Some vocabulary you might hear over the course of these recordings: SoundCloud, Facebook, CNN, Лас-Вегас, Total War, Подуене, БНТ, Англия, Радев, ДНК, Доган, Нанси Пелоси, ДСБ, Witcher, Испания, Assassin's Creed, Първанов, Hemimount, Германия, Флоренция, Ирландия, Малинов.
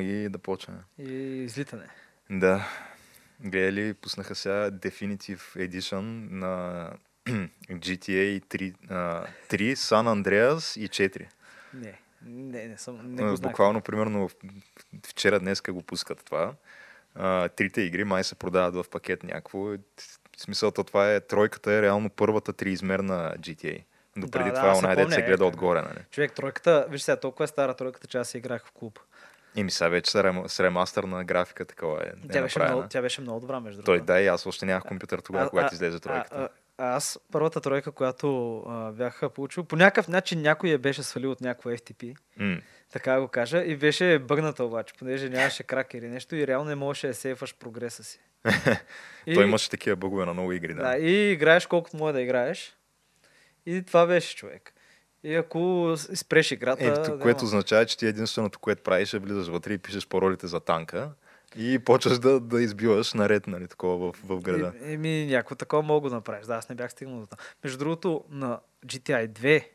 И да почваме. И излитане. Да. Гледали, пуснаха сега Definitive Edition на GTA 3, San Andreas и 4. Не го знах. Буквално, примерно, вчера-днеска го пускат това. Трите игри май се продават в пакет някакво. В смисъл, това е тройката, е реално първата триизмерна GTA. Допреди това онайде се гледа отгоре. Нали? Човек, тройката, виж сега, толкова е стара тройката, че аз играх в клуб. Еми сега вече с ремастър на графика такова е. Тя беше много добра, между другото. Да, и аз още нямах компютър тогава, когато излезе тройката. Аз първата тройка, която бях получил, по някакъв начин някой я беше свалил от някаква FTP, така го кажа, и беше бъгната обаче, понеже нямаше крак или нещо и реално не можеше да сейфваш прогреса си. Той имаше такива бъгове на много игри. Да, и играеш колкото може да играеш. И това беше, човек. И ако спреш играта... Което означава, че ти единственото, което правиш, е влизаш вътре и пишеш паролите за танка и почваш да избиваш наред, нали, такова в града. Някакво такова мога да направиш. Да, аз не бях стигнал до там. Между другото, на GTA 2,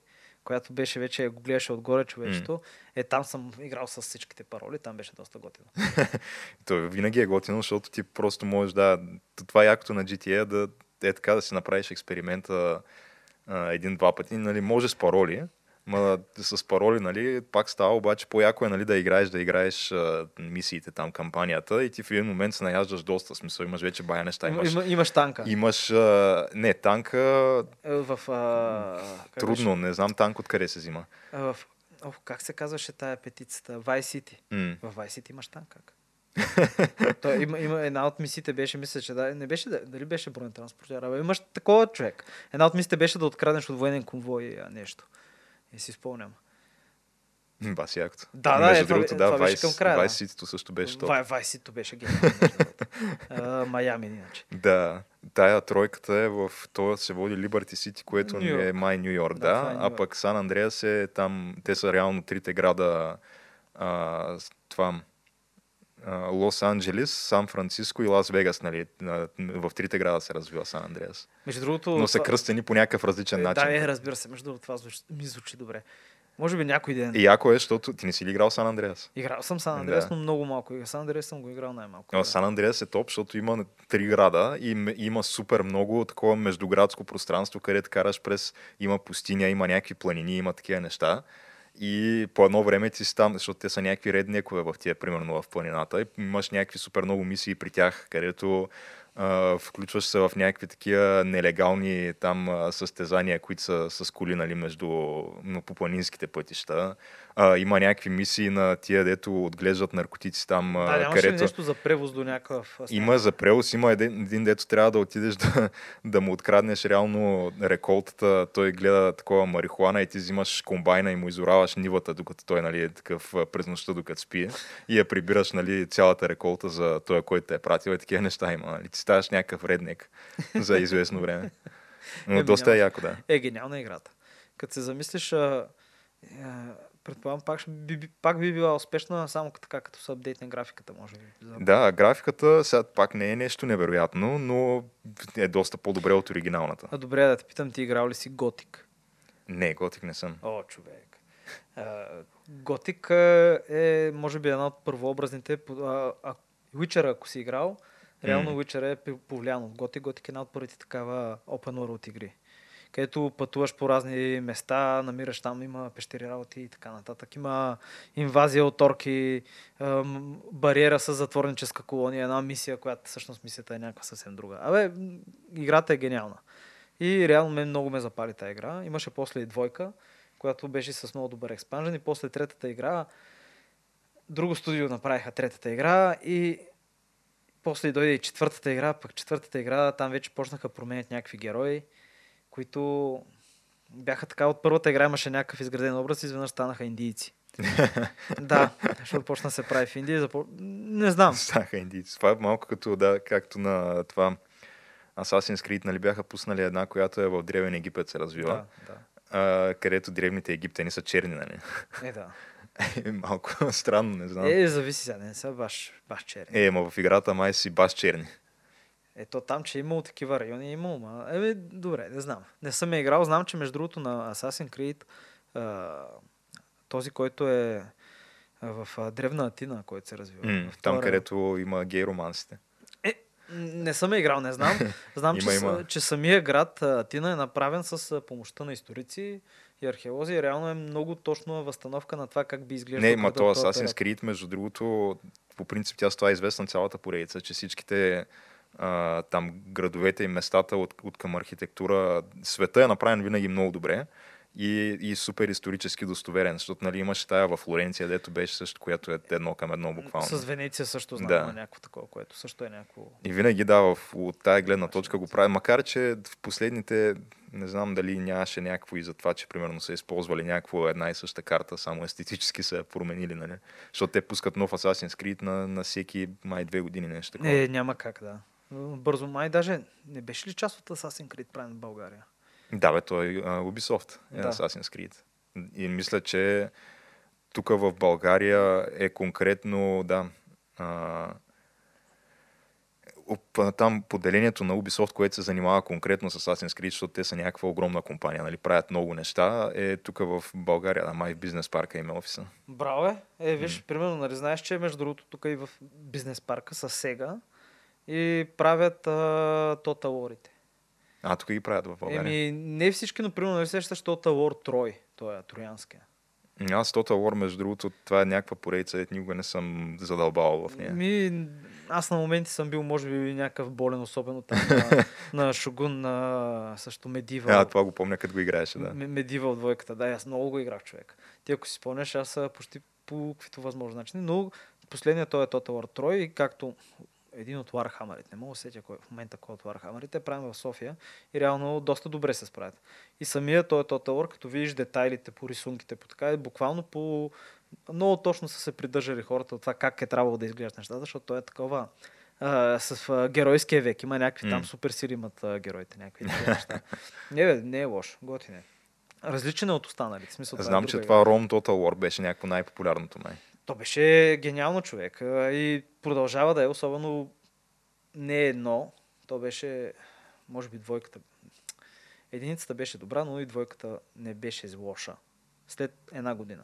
която беше вече, го гледаше отгоре човечето, там съм играл с всичките пароли, там беше доста готино. То винаги е готино, защото ти просто можеш да... Това е якото на GTA, да е така да си направиш експеримента един-два пъти, нали, може с пароли, ма с пароли, нали, пак става, обаче по-яко е, нали, да играеш мисиите там, кампанията, и ти в един момент се наяждаш доста, смисъл, имаш вече бая неща. Имаш танка. Танка... Трудно, не знам танк откъде се взима. Как се казваше тая петицата? Vice City. В Vice City имаш танк, как? Има една от мисиите беше, мисля, че да, не беше, дали беше бронетранспортер, имаш такова, човек. Една от мисиите беше да откраднеш от военен конвой нещо. И си спомням. Баси акт. Това беше към края. Vice City-то също беше то. Vice City-то беше гениално. Майами, иначе. Да, тая тройката е в това се води Liberty City, което не е май Ню Йорк, да. А пък Сан Андреас е там, те са реално трите града, това... Лос-Анджелес, Сан Франциско и Лас-Вегас, нали, в трите града се развива Сан Андреас. Между другото, но са кръстени по някакъв различен начин. Да, разбира се, между другото, това ми звучи добре. Може би някой ден. И яко е, защото ти не си ли играл Сан Андреас? Играл съм Сан Андреас, но много малко. Сан Андреас съм го играл най-малко. Но Сан Андреас е топ, защото има три града и има супер много такова междуградско пространство, където караш през, има пустиня, има някакви планини, има такива неща. И по едно време ти си там, защото те са някакви реднекове в тия, примерно в планината, и имаш някакви супер много мисии при тях, където включваш се в някакви такива нелегални там състезания, които са с коли, нали, по планинските пътища. Има някакви мисии на тия, дето отглеждат наркотици там. Нямаш ли нещо за превоз до някакъв? Има за превоз, има един дето трябва да отидеш да му откраднеш реално реколтата. Той гледа такова марихуана и ти взимаш комбайна и му изораваш нивата, докато той, нали, е такъв през нощта, докато спи, и я прибираш, нали, цялата реколта за той, който те е пратил, и такива неща има. Нали? Ти ставаш някакъв редник за известно време. Но доста е яко, да. Гениална играта. Като се замислиш, предполагам, пак би била успешна, само така, като са апдейтна графиката, може би. Да, графиката сега пак не е нещо невероятно, но е доста по-добре от оригиналната. Добре, да те питам, ти играл ли си Gothic? Не, Gothic не съм. О, човек. Gothic е, може би, една от първообразните. Witcher, ако си играл, реално Witcher е повлиян от Gothic. Gothic е една от първите такава open world игри, където пътуваш по разни места, намираш там, има пещери работи и така нататък. Има инвазия от орки, бариера с затворническа колония, една мисия, която всъщност мисията е някаква съвсем друга. Играта е гениална. И реално мен много ме запали тази игра. Имаше после и двойка, която беше с много добър експанжен, и после третата игра, друго студио направиха третата игра и после дойде и четвъртата игра, пък четвъртата игра, там вече почнаха променят някакви герои, които бяха така, от първата игра имаше някакъв изграден образ и изведнъж станаха индийци. Да, защото почна се прави в Индия. Не знам. Станаха индийци. Това е малко като, да, както на това Assassin's Creed, нали бяха пуснали една, която е в Древен Египет се развива, да, да. Където древните египтяни са черни, нали? Е, да. Малко странно, не знам. Зависи сега, не са баш черни. Ма в играта май си баш черни. Ето там, че е имало такива райони, е имало. Добре, не знам. Не съм я играл, знам, че между другото на Assassin's Creed този, който е в Древна Атина, който се развива. Там, където има гей романсите. Не съм я играл, не знам. Знам, че самия град Атина е направен с помощта на историци и археолози. Реално е много точно възстановка на това как би изглеждал. Не, ма то Assassin's Creed, между другото, по принцип тя с това е известна цялата поредица, че всичките там градовете и местата от към архитектура, света е направен винаги много добре и супер исторически достоверен, защото нали, имаше тая във Флоренция, дето беше също, която е едно към едно буквално. С Венеция също знам, да. Някакво такова, което също е някакво... И винаги да, от тая гледна точка го прави, макар че в последните, не знам дали нямаше някакво и за това, че примерно са използвали някаква една и съща карта, само естетически са променили, нали? Защото те пускат нов Assassin's Creed на всеки май 2 години нещо такова. Няма как, да. Бързо май даже не беше ли част от Assassin's Creed правен в България? Да, бе, той е Ubisoft, да. Assassin's Creed. И мисля, че тук в България е конкретно, да, там поделението на Ubisoft, което се занимава конкретно с Assassin's Creed, защото те са някаква огромна компания, нали, правят много неща, е тук в България, да, май в бизнес парка има офиса. Браво е! Виж, примерно, нали знаеш, че между другото тук и в бизнес парка са сега и правят Total War-ите. Тук ги правят в България. Не всички, но примерно не сещаш Total War Трой, той е троянския. Аз Total War, между другото, това е някаква поредица, никога не съм задълбавал в нея. Аз на моменти съм бил, може би, някакъв болен, особено там на Шогун, на също Medieval. Това го помня, като го играеше, да. Medieval двойката, да, аз много го играх, човек. Ти ако си спомняш, аз почти по каквито възможни начини, но последният той е Total War Трой и както... Един от Warhammer-ите. Не мога да сетя в момента кой от Warhammer-ите. Правим в София и реално доста добре се справят. И самия той Total War, като видиш детайлите по рисунките, по така, буквално по... Много точно са се придържали хората от това как е трябвало да изглеждат нещата, защото той е такова с геройския век. Има някакви там супер сили имат героите, някакви неща. Не е лошо. Готин е. Различен е от останалите. Смисъл, знам, че това Rome Total War беше някакво най-популярното май. То беше гениално, човек. И продължава да е, особено не едно. То беше, може би, двойката. Единицата беше добра, но и двойката не беше лоша. След 1 година.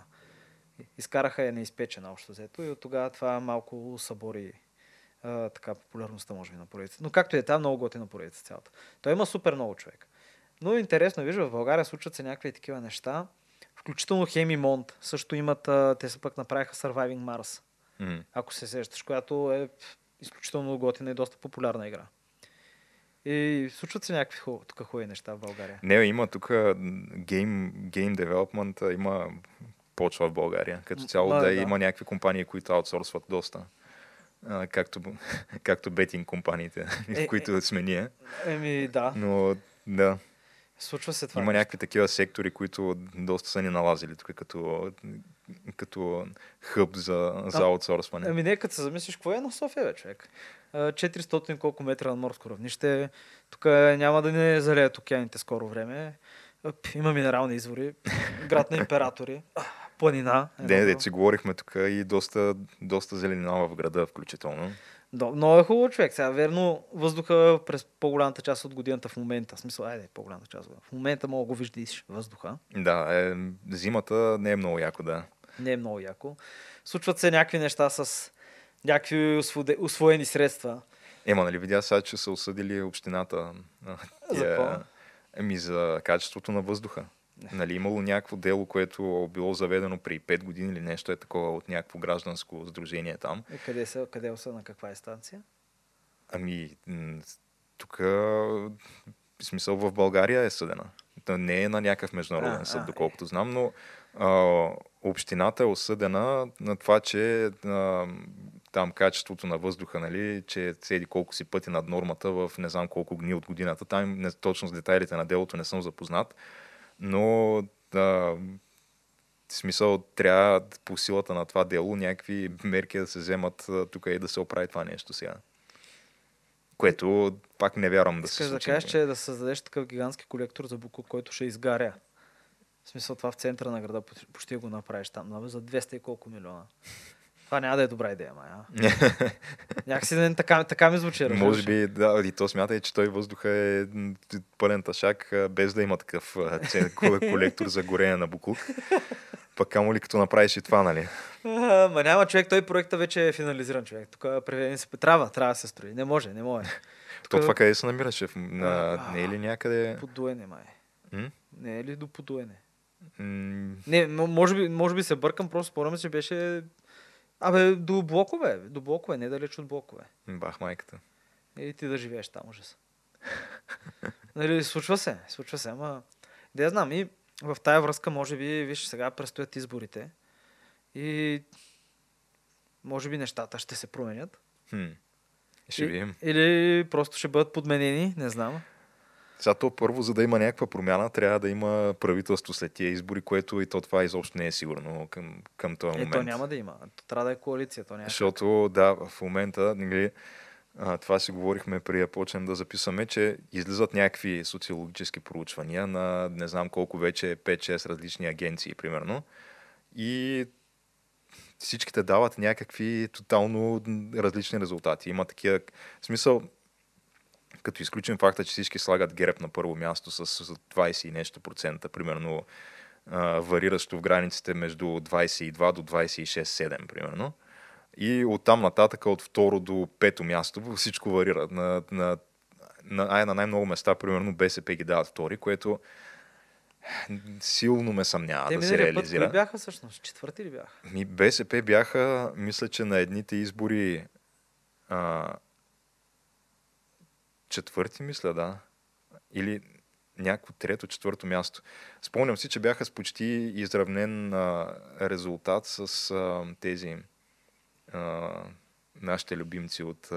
Изкараха я неизпечена общо взето и от тогава това малко събори така популярността, може би, на поредицата. Но както и е, тя много готина поредица цялата. Той има супер много, човек. Но интересно, вижда, в България случват се някакви такива неща. Включително Хеми Монт също имат, те са пък направиха Surviving Mars, ако се сещаш, която е изключително готина и доста популярна игра. И случват се някакви тук хубави неща в България. Не, има тук game development, има почва в България. Като цяло да има някакви компании, които аутсорсват доста. Както бетинг компаниите, които сме ние. Да. Но да. Случва се това. Има някакви такива сектори, които доста са ни налазили тук като хъб за аутсорсване. Не, като се замислиш, какво е на София, бе, човек? 400 колко метра на морско равнище. Тук няма да не залеят океаните скоро време. Има минерални извори, град на императори, планина. Си говорихме тук и доста зеленина в града включително. Много е хубаво, човек. Сега, верно, въздуха през по-голямата част от годината в момента. В смисъл, по-голямата част. В момента мога да го виждиш въздуха. Зимата не е много яко, да. Не е много яко. Случват се някакви неща с някакви усвоени средства. Нали видя сега, че са осъдили общината за качеството на въздуха. Нали, имало някакво дело, което било заведено при 5 години или нещо е такова от някакво гражданско сдружение там. Къде са, на каква инстанция? Тук в смисъл в България е съдена. Не е на някакъв международен съд, доколкото знам, но общината е осъдена на това, че там качеството на въздуха, нали, че седи колко си пъти над нормата в не знам колко дни от годината. Там не, точно с детайлите на делото не съм запознат, но в смисъл трябва по силата на това дело някакви мерки да се вземат тук и да се оправи това нещо сега. Което пак не вярвам да се случи. Искаш да кажеш, че да създадеш такъв гигантски колектор за буклук, който ще изгаря. В смисъл това в центъра на града почти го направиш там. За 200 и колко милиона. Това няма да е добра идея, май. Някакси ден така ми звучи. Може би, да, и то смятай, че той въздуха е пълен ташак, без да има такъв колектор за горение на буклук. Пък камо ли като направиш и това, нали? Ма няма човек, той проекта вече е финализиран, човек. Тук трябва да се строи. Не може. Тук... То това къде се намираше? Не е ли някъде? Подуене, май. Не е ли до Подуене? Не, може би се бъркам, просто спораме, че беше... Абе, до блокове, не далеч от блокове. Бах майката. И ти да живееш там, ужас. Нали, случва се, ама... Да я знам, и в тая връзка, може би, виж, сега предстоят изборите и може би нещата ще се променят. Ще видим. Или просто ще бъдат подменени, не знам. Сега то първо, за да има някаква промяна, трябва да има правителство след тия избори, което и то това изобщо не е сигурно към този момент. То няма да има. То трябва да е коалиция. То някакъв. Защото, да, в момента, това си говорихме преди да почнем да записаме, че излизат някакви социологически проучвания на не знам колко вече 5-6 различни агенции, примерно. И всичките дават някакви тотално различни резултати. Има такива... смисъл... Като изключим факта, че всички слагат ГЕРБ на първо място с 20 и нещо процента, примерно вариращо в границите между 22 до 26-7, примерно. И оттам нататък от второ до пето място всичко варира. На най-много места, примерно БСП ги дават втори, което силно ме съмнява да се реализира. Те бяха всъщност? Четвърти ли бяха? БСП бяха, мисля, че на едните избори... четвърти, мисля, да. Или някакво трето, четвърто място. Спомням си, че бяха с почти изравнен резултат с тези нашите любимци от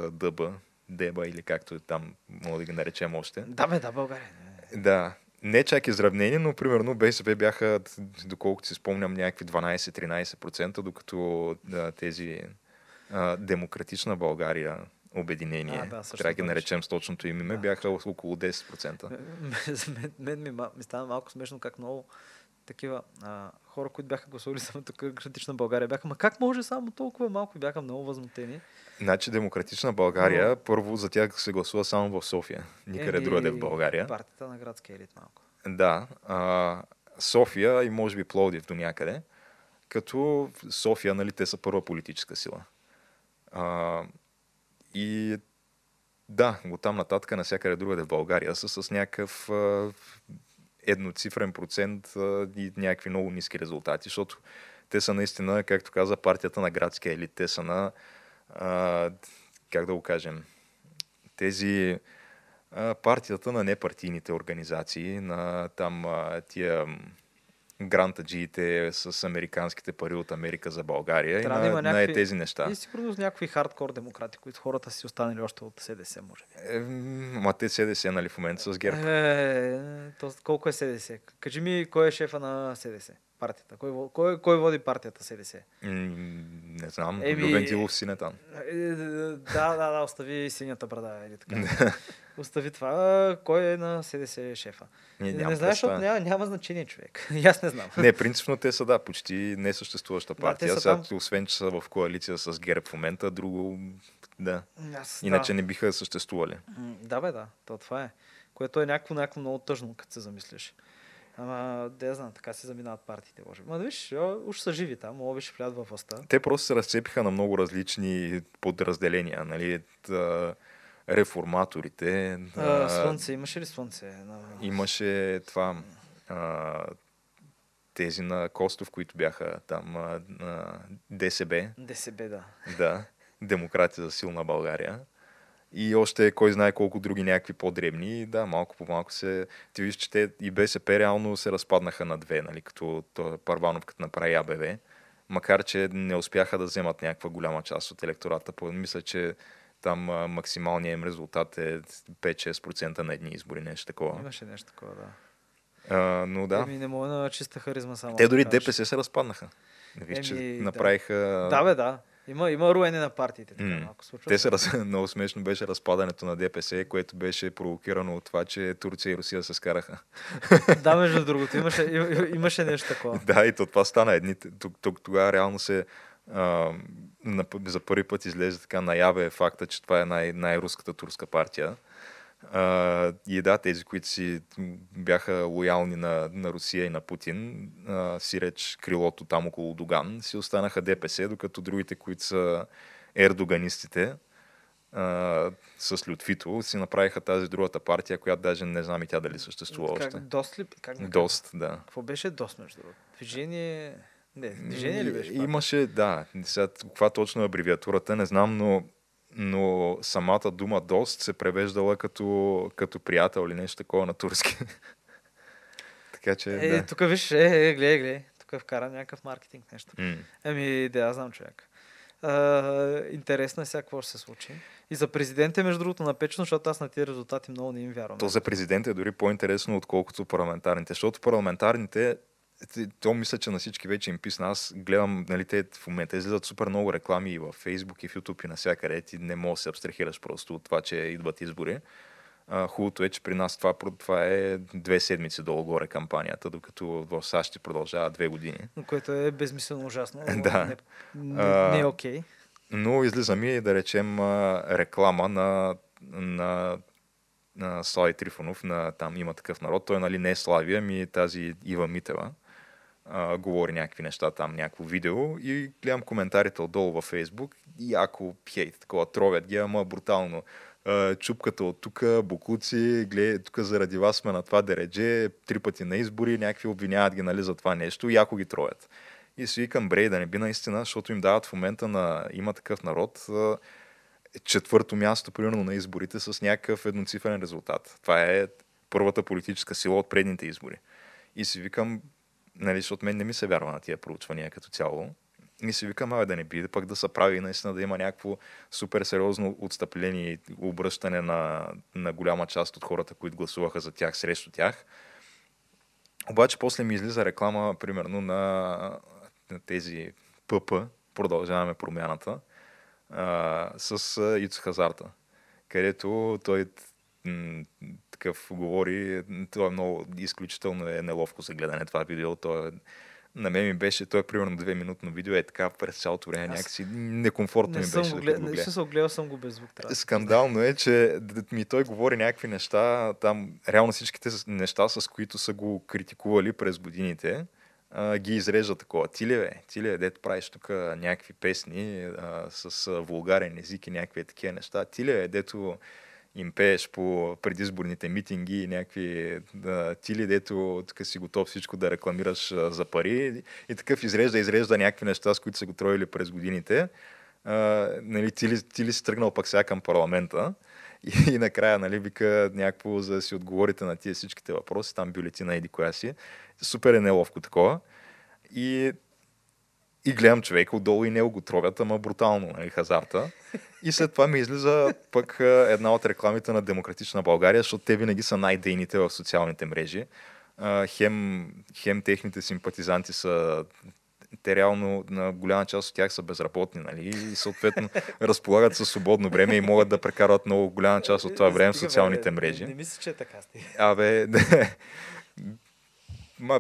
ДБ, или както там мога да ги наречем още. Да, България. Да. Не чак изравнени, но примерно БСП бяха, доколкото си спомням, някакви 12-13%, докато тези Демократична България обединение, трябва да наречем с точното им име, бяха около 10%. Мен ми стана малко смешно как много такива хора, които бяха гласували само тук Демократична България, бяха, ма как може само толкова малко, бяха много възмутени. Значи Демократична България, първо за тях се гласува само в София, никъде другаде в България. Партията на градския елит малко. Да, София и може би Пловдив до някъде, като София, нали, те са първа политическа сила. И да, оттам нататък навсякъде другаде в България са с някакъв едноцифрен процент и някакви много ниски резултати, защото те са наистина, както каза, партията на градския елит. Те са на, как да го кажем, тези партията на непартийните организации, на там тия... грантаджиите с американските пари от Америка за България и на някакви... тези неща. И сигурно с някакви хардкор демократи, които хората си останали още от СДС, може би. Ма те СДС, нали, в момента с ГЕРБ? Колко е СДС? Кажи ми, кой е шефа на СДС? Партията. Кой води партията СДС? Не знам. Любен Дилов син е там. Да, остави синята брада. Или така. Остави това. Кой е на СДС шефа? Не знаеш, защото няма значение, човек. Аз не знам. Не, принципно те са, да, почти несъществуваща партия. Да, сега, там... Освен, че са в коалиция с ГЕРБ в момента, друго, да. Иначе не биха съществували. Да. То това е. Което е някакво много тъжно, като се замислиш. Ама, да знам, така се заминават партиите, може. Ма да виж, уж са живи там, мога виж влядат във властта. Те просто се разцепиха на много различни подразделения, нали, реформаторите. Слънце, имаше ли слънце? Имаше това, тези на Костов, които бяха там, ДСБ. ДСБ, да. Да, Демократи за силна България. и още кой знае колко други някакви по-дребни. И да, малко по малко се... Ти виж, че те и БСП реално се разпаднаха на две, нали, като Първанов като направи АБВ. Макар, че не успяха да вземат някаква голяма част от електората. Мисля, че там максималният им резултат е 5-6% на едни избори, нещо такова. Имаше нещо такова, да. Но да. Еми, не мога на чиста харизма само. Те дори ДПС се разпаднаха. Виж, че да. Направиха... Да, бе, да. Има руене на партиите. Така, малко случва. Те много смешно беше разпадането на ДПС, което беше провокирано от това, че Турция и Русия се скараха. Да, между другото, имаше нещо такова. Да, и това стана едни. Тогава реално се за първи път излезе така наяве факта, че това е най-руската турска партия. И да, тези, които си бяха лоялни на Русия и на Путин, си реч крилото там около Доган, си останаха ДПС, докато другите, които са ердоганистите с Лютфито, си направиха тази другата партия, която даже не знам и тя дали съществува още. Дост ли? Дост, да. Какво беше Дост, между другото? Движение ли беше? Имаше, да. Сега, каква точно абревиатурата, не знам, но самата дума дост се превеждала като приятел или нещо такова на турски. Така че, да. Тук виж, гледай, тук вкара някакъв маркетинг нещо. Ами, да, аз знам човек. Интересно е сега какво ще се случи. И за президента е, между другото, напечено, защото аз на тия резултати много не им вярвам. То за президента е дори по-интересно, отколкото парламентарните. Защото парламентарните, то мисля, че на всички вече им писна. Аз гледам, нали, те в момента излизат супер много реклами и във Фейсбук, и в Ютуб, и навсякъде. Ти не можеш да се абстрахираш просто от това, че идват избори. Хубавото е, че при нас това е 2 седмици долу-горе кампанията, докато в САЩ ще продължава 2 години. Което е безмислено ужасно. Да. Не е окей. Но излиза ми, да речем, реклама на Слави Трифонов, там има такъв народ. Той, нали, не е Славия, ми тази Ива Митева. Говори някакви неща там, някакво видео, и гледам коментарите отдолу във Фейсбук и ако хейт, такова, тровят ги, ама брутално. Чупката от тук, бокуци, гледа, тук заради вас сме на това дередже, 3 пъти на избори, някакви обвиняват ги, нали, за това нещо и ако ги тровят. И си викам, брей, да не би наистина, защото им дават в момента на има такъв народ 4-то място, примерно, на изборите с някакъв едноцифрен резултат. Това е първата политическа сила от предните избори. И си викам, нали, защото мен не ми се вярва на тия проучвания като цяло. И си викам, да не би пък да се прави наистина да има някакво супер сериозно отстъпление и обръщане на голяма част от хората, които гласуваха за тях, срещу тях. Обаче после ми излиза реклама, примерно, на тези ПП, продължаваме промяната, с Ицо Хазарта, където той такъв говори, това е много изключително неловко за гледане това видео. На мен ми беше, той е примерно 2-минутно видео, е така през цялото време някакси некомфортно ми беше да го гледам. Огледал съм го без звук. Скандално е, че той говори някакви неща, там реално всичките неща, с които са го критикували през годините, ги изрежда такова. Ти ли е, дето правиш тук някакви песни с вулгарен език и някакви такива неща. Ти ли е, дето им пееш по предизборните митинги и някакви тили, дето тук си готов всичко да рекламираш за пари. И такъв изрежда някакви неща, с които са го троили през годините. Нали, ти ли си тръгнал пък сега към парламента? И накрая, нали, вика някакво, за да си отговорите на тия всичките въпроси, там бюлетина еди коя си. Супер е неловко такова. И гледам човека отдолу и него го тровят, ама брутално, нали, Хазарта. И след това ми излиза пък една от рекламите на Демократична България, защото те винаги са най-дейните в социалните мрежи. Хем техните симпатизанти са... Те реално, на голяма част от тях са безработни, нали? И съответно разполагат със свободно време и могат да прекарват много голяма част от това време в социалните мрежи. Не мисля, че е така. Абе,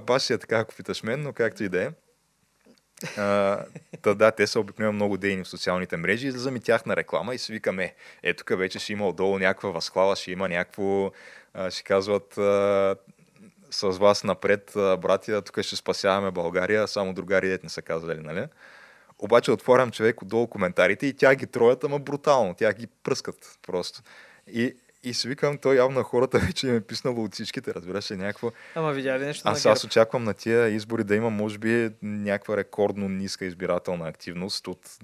баш е така, ако питаш мен, но както и да е. Да, те са обикновено много дейни в социалните мрежи, излизам и тях на реклама и си викаме, тук вече ще има отдолу някаква възхвала, ще има някакво, ще казват с вас напред, братия, тук ще спасяваме България, само другари дет не са казали, нали? Обаче отворям човек отдолу коментарите и тя ги троят, ама брутално, тя ги пръскат просто. И си викам, то явно хората вече им е писнало от всичките, разбираш ли, някакво... Ама видя ли нещо на ГЕРБ? Аз очаквам на тия избори да има, може би, някаква рекордно ниска избирателна активност от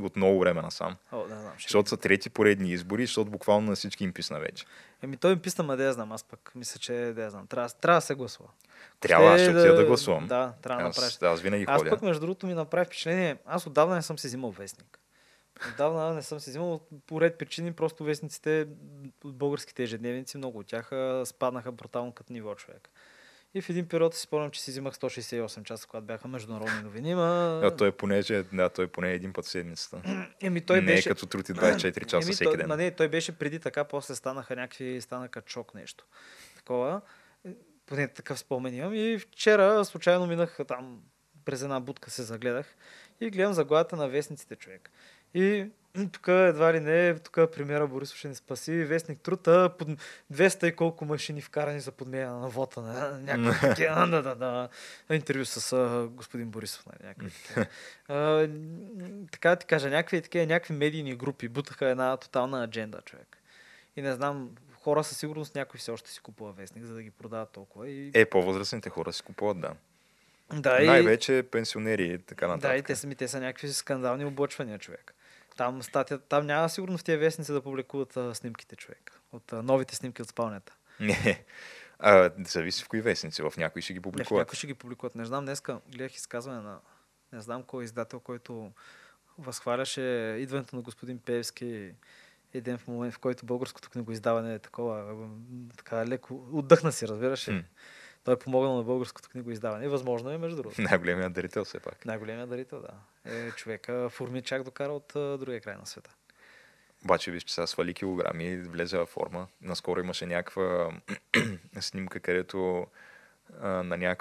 от много време насам. О, да, знам. Защото са трети поредни избори, защото буквално на всички им писна вече. Еми той им писна, ма да я знам, аз пък мисля, че да я знам. Трябва да се гласува. Трябва, ще отида да гласувам. Да, трябва да направиш. Да, аз винаги ходя. Аз пък, между другото, ми направи впечатление, аз отдавна не съм си взимал вестник. Отдавна не съм си взимал по ред причини, просто вестниците от българските ежедневници, много от тях спаднаха брутално като ниво, човек. И в един период си спомням, че си взимах 168 часа, когато бяха международни новини. Той поне един път в седмицата. Не беше като трути 24 часа всеки ден. Той беше преди така, после станаха чок нещо. Такова, поне такъв спомен имам. И вчера случайно минах там, през една будка се загледах и гледам заглавията на вестниците, човек. И тук едва ли не, тук премиера Борисов ще ни спаси, вестник Трута, 200 и колко машини вкарани за подмяна на вота на някакви на интервю с господин Борисов. Така да ти кажа, някакви медийни групи бутаха една тотална адженда, човек. И не знам, хора със сигурност някой все още си купува вестник, за да ги продават толкова. По-възрастните хора си купуват, да. Да, най-вече пенсионери и така нататък. Да, и те са някакви скандални облъчвания, човек. Там няма сигурно в тия вестници да публикуват снимките, човек. От новите снимки от спалнята. Не, зависи в кои вестници. В някои ще ги публикуват. Не знам, днеска гледах изказване на не знам кой издател, който възхваляше идването на господин Пеевски. Един в момент, в който българското книгоиздаване е такова, така леко отдъхна си, разбираш. Той е помогнал на българското книгоиздаване. И възможно е, между другото. Най-големият дарител все пак. Да. Човека форми чак докара от другия край на света. Обаче виж, че сега свали килограми, влезе във форма. Наскоро имаше някаква снимка, където на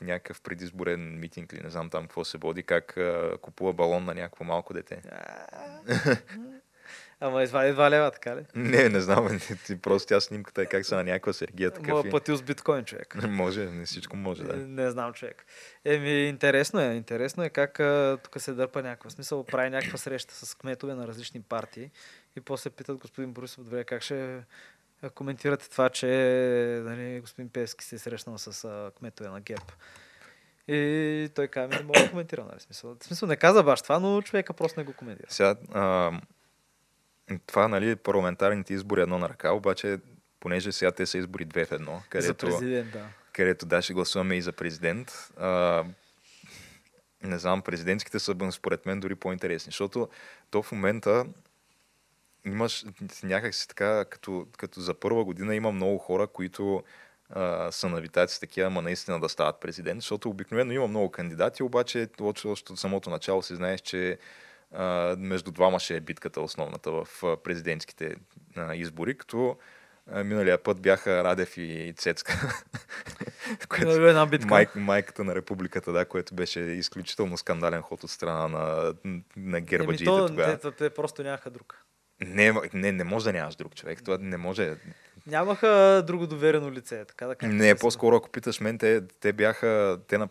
някакъв предизборен митинг или не знам там какво се води, как купува балон на някакво малко дете. Ама извади 2 лева, така ли? Не знам. Просто тя снимката е как са на някаква сергия. Мога платил с биткоин, човек. Може, не всичко може, да. Не знам, човек. Интересно е как тук се дърпа някаква смисъл. Прави някаква среща с кметове на различни партии и после питат господин Борисов, добре, как ще коментирате това, че нали, господин Пеевски се е срещнал с кметове на ГЕРБ. И той казва, не мога да коментира, нали? В смисъл не каза баш това, но човека просто не го коментира. Сега, това, нали, парламентарните избори едно на ръка, обаче, понеже сега те са избори 2 в 1, където да, ще гласуваме и за президент. Не знам, президентските са, според мен, дори по-интересни, защото то в момента имаш някакси така, като за първа година има много хора, които са навитаци такива, ама наистина да стават президент, защото обикновено има много кандидати, обаче от самото начало си знаеш, че между двама ще е битката основната в президентските избори, като миналия път бяха Радев и Цецка, майката на републиката, да, което беше изключително скандален ход от страна на гербаджиите тогава. Те просто нямаха друг. Не може да нямаш друг, човек. Това не може. Нямаха друго доверено лице, така да кажа. Не, по-скоро, ако питаш мен, те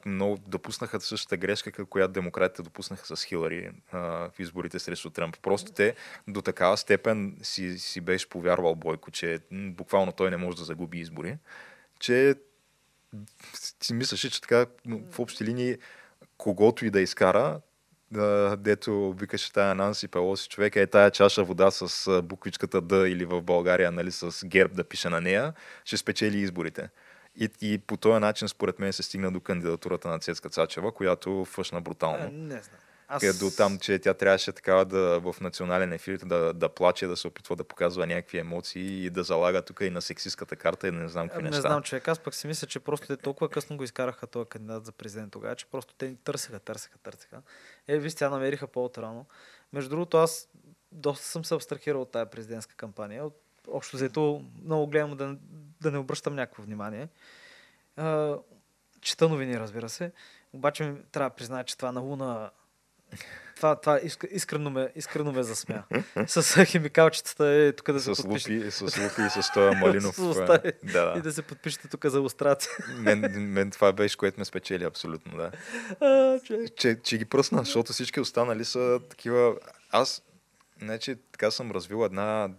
много допуснаха същата грешка, която демократите допуснаха с Хилари в изборите срещу Тръмп. Просто те до такава степен си беше повярвал Бойко, че буквално той не може да загуби избори, че си мислеше, че така в общи линии когото и да изкара, дето викаше тая Нанси Пелоси, човека, тая чаша вода с буквичката Д или в България, нали, с ГЕРБ да пише на нея, ще спечели изборите. И по този начин, според мен, се стигна до кандидатурата на Цецка Цачева, която фъшна брутално. Не знам. До там, че тя трябваше такава да в национален ефир да плаче, да се опитва да показва някакви емоции и да залага тук и на сексистката карта и не знам какво неща. Не знам, човек, аз пък си мисля, че просто те толкова късно го изкараха този кандидат за президент тогава, че просто те ни търсеха. Виж, тя намериха по-отрано. Между другото, аз доста съм се абстрахирал от тая президентска кампания. Общо взето много гледам да не обръщам някакво внимание. Чета новини, разбира се. Обаче трябва да призная, че това на Луна това искрено ме засмя. С химикалчетата тук да се подпишете. С Лупи и с този Малинов. Да. И да се подпишете тук за лустрация. Мен това беше, което ме спечели абсолютно, да. Че ги пръсна, защото всички останали са такива. Аз, значи, така съм развил една,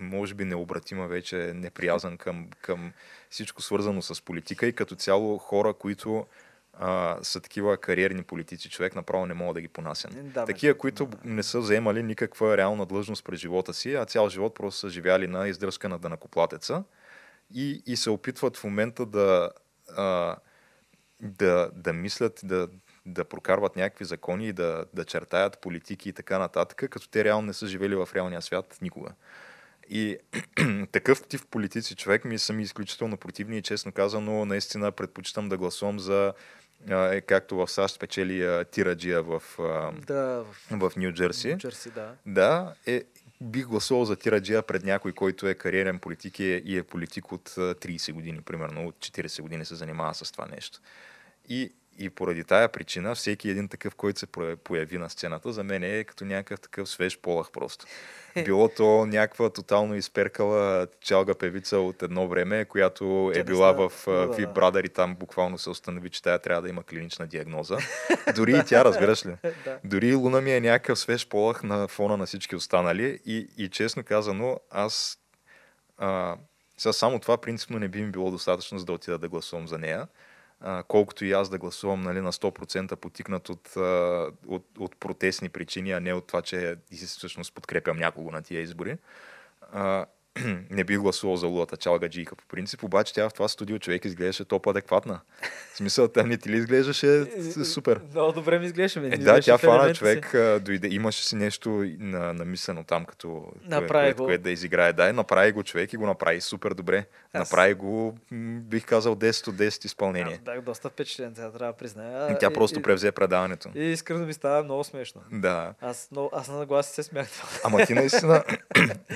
може би необратима вече неприязан към всичко свързано с политика и като цяло хора, които са такива кариерни политици, човек направо не мога да ги понася. Да, такива, които не са заемали никаква реална длъжност през живота си, а цял живот просто са живяли на издръзка на данъкоплатеца и се опитват в момента да мислят, да прокарват някакви закони и да чертаят политики и така нататък, като те реално не са живели в реалния свят никога. И такъв тип политици човек ми са ми изключително противни и честно казано, наистина предпочитам да гласувам за както в САЩ печели тираджия в Ню Джърси. Ню Джърси, да. Да, бих гласувал за тираджия пред някой, който е кариерен политик и е политик от 30 години, примерно от 40 години се занимава с това нещо. И поради тая причина, всеки един такъв, който се появи на сцената, за мен е като някакъв такъв свеж полах просто. Било то някаква тотално изперкала чалга певица от едно време, която е била в Вибрадър и там буквално се установи, че тая трябва да има клинична диагноза. Дори и тя, разбираш ли? Дори Луна ми е някакъв свеж полах на фона на всички останали и честно казано, аз сега само това принципно не би ми било достатъчно, за да отида да гласувам за нея. Колкото и аз да гласувам, нали, на 100% потикнат от протестни причини, а не от това, че всъщност подкрепям някого на тия избори. Не бих гласувал за лудата чалгаджийка по принцип, обаче тя в това студио човек изглеждаше топ адекватна. В смисъл, там не ти ли изглеждаше супер? Много добре ми изглеждаше. Да, тя фана човек, дойде, имаше си нещо намислено там, като което да изиграе. Да, направи го човек и го направи супер добре. Направи го, бих казал, 10 от 10 изпълнение. Да, доста впечатлен, трябва да призная. Тя просто превзе предаването. И искрено ми става много смешно. Да. Аз на глас се смях. Ама ти наистина,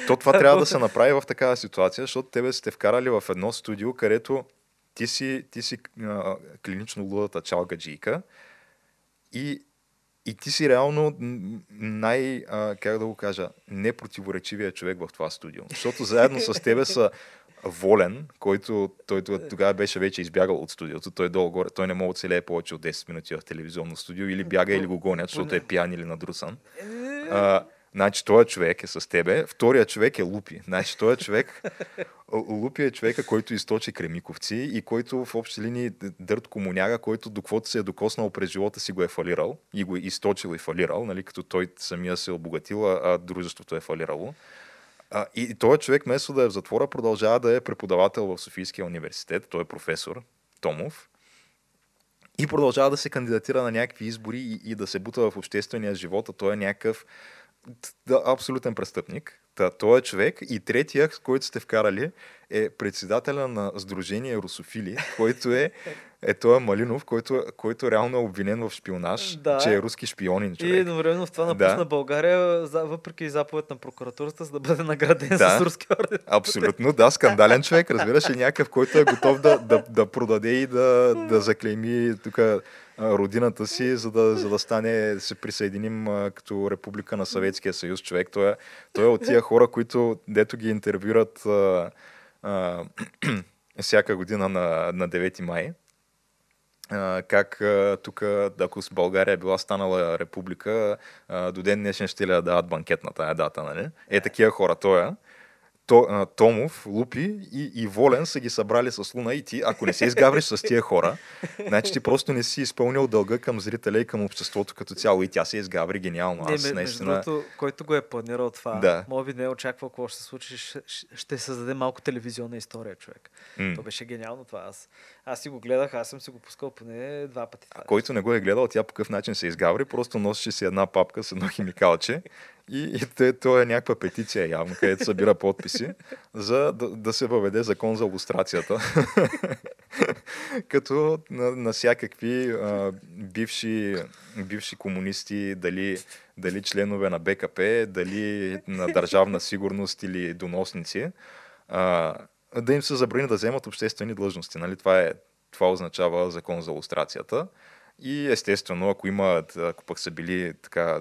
то това трябва да се направи в такава ситуация, защото тебе сте вкарали в едно студио, където ти си клинично лудата чалгаджийка и ти си реално как да го кажа, непротиворечивия човек в това студио. Защото заедно с тебе са Волен, който той тогава беше вече избягал от студиото. Той долу-горе, той не мога да оцелее повече от 10 минути в телевизионно студио, или бяга, или го гонят, защото е пиян или надрусан. Значи, този човек е с тебе. Втория човек е Лупи. Значи, този човек... Лупи е човека, който източи Кремиковци и който в общи линии дърт комуняга, който доквото се е докоснал през живота си го е фалирал и го е източил и фалирал, нали, като той самия се е обогатил, а дружеството е фалирало. И този човек, вместо да е в затвора, продължава да е преподавател в Софийския университет. Той е професор Томов. И продължава да се кандидатира на някакви избори и да се бута в обществения живот, а той е някакъв абсолютен престъпник. Той е човек. И третия, който сте вкарали, е председателя на Сдружение Русофили, който е той Малинов, който реално е обвинен в шпионаж, че е руски шпионин човек. И едновременно в това напусна България, въпреки заповед на прокуратурата, за да бъде награден с руски орден. Абсолютно, да, скандален човек, разбираш, и някакъв, който е готов да продаде и да заклейми тук родината си, за да стане, се присъединим като република на Съветския съюз човек. Той е от тия хора, които дето ги интервюрат всяка година на 9 май. Как тук, ако с България била станала република, до ден днешен ще ли дават банкет на тая дата, нали? Такива хора той е. Томов, Лупи и Волен са ги събрали с Луна и ти, ако не се изгавриш с тия хора, значи ти просто не си изпълнил дълга към зрителя и към обществото като цяло, и тя се изгаври гениално. Между другото, който го е планирал това, може би не е очаквал какво ще се случи, ще създаде малко телевизионна история, човек. То беше гениално това. Аз си го гледах, аз съм си го пускал поне 2 пъти. А който не го е гледал, тя по какъв начин се изгаври, просто носеше си една папка с едно химикалче. И то е някаква петиция явно, където събира подписи, за да се въведе закон за лустрацията. Като на всякакви бивши комунисти, дали членове на БКП, дали на държавна сигурност или доносници, да им се забрани да вземат обществени длъжности. Нали? Това означава закон за лустрацията. И естествено, ако пък са били така,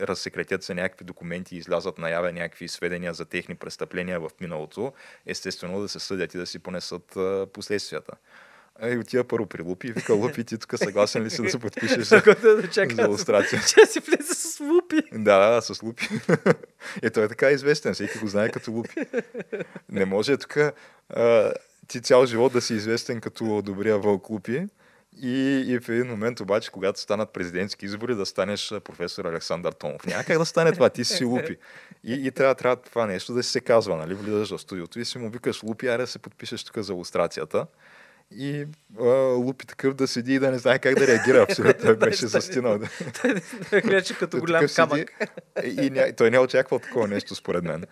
разсекретят се някакви документи и излязат наяве някакви сведения за техни престъпления в миналото, естествено да се съдят и да си понесат последствията. И отива първо при Лупи и вика: Лупи, ти тук съгласен ли си да се подпишеш за илустрация? Че си влезе с Лупи. Да, с Лупи. Той е така известен, всеки го знае като Лупи. Не може тук ти цял живот да си известен като добрия вълк Лупи И в един момент обаче, когато станат президентски избори, да станеш професор Александър Томов. Няма как да стане това, ти си Лупи. И трябва това нещо да си се казва, нали? Влизаш в студиото и си му викаш Лупи, аре да се подпишеш тук за илустрацията. И Лупи такъв да седи и да не знае как да реагира. Абсолютно той беше застинал. Той гледаше като голям камък. И той не очаквал такова нещо, според мен.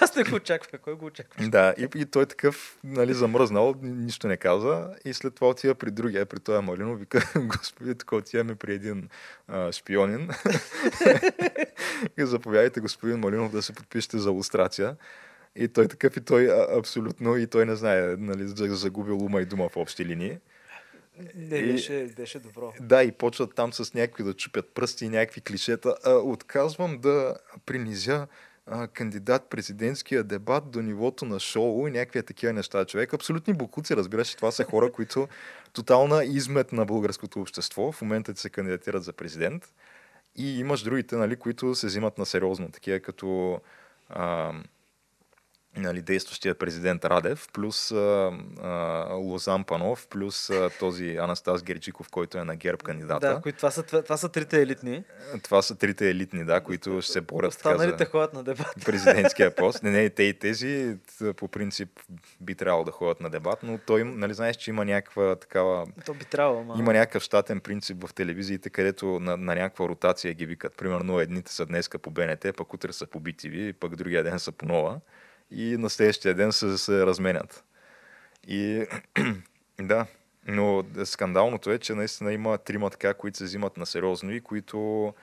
Аз не го очаквам. Кой го очаква? Да, и той такъв, нали, замръзнал, нищо не каза. И след това отива при другия, при този Малинов, вика, господи, тук отиваме при един шпионин. Заповядайте, господин Малинов, да се подпишете за илустрация. И той такъв, и той абсолютно, и той не знае, нали, загубил ума и дума в общи линии. Не, беше добро. Да, и почват там с някакви да чупят пръсти и някакви клишета. Отказвам да принизя кандидат президентския дебат до нивото на шоу и някакви такива неща. Човек, абсолютни бокуци, разбираш, това са хора, които тотална измет на българското общество. В момента се кандидатират за президент. И имаш другите, нали, които се взимат на сериозно. Такива като... нали, действащия президент Радев, плюс Лозан Панов, плюс този Анастас Герджиков, който е на ГЕРБ кандидата. Да, това са трите елитни. Това са трите елитни, да, които ще се борят. Останалите ходят на дебат. Президентския пост. Не, те и тези по принцип би трябвало да ходят на дебат, но той, нали, знаеш, че има някаква такава... То би трябвало, ма. Има някакъв щатен принцип в телевизиите, където на някаква ротация ги викат. Примерно едните са днеска по БНТ, пък утре са по BTV, пък другия ден са по Нова. И на следващия ден се разменят. И да, но скандалното е, че наистина има трима така, които се взимат на сериозно и които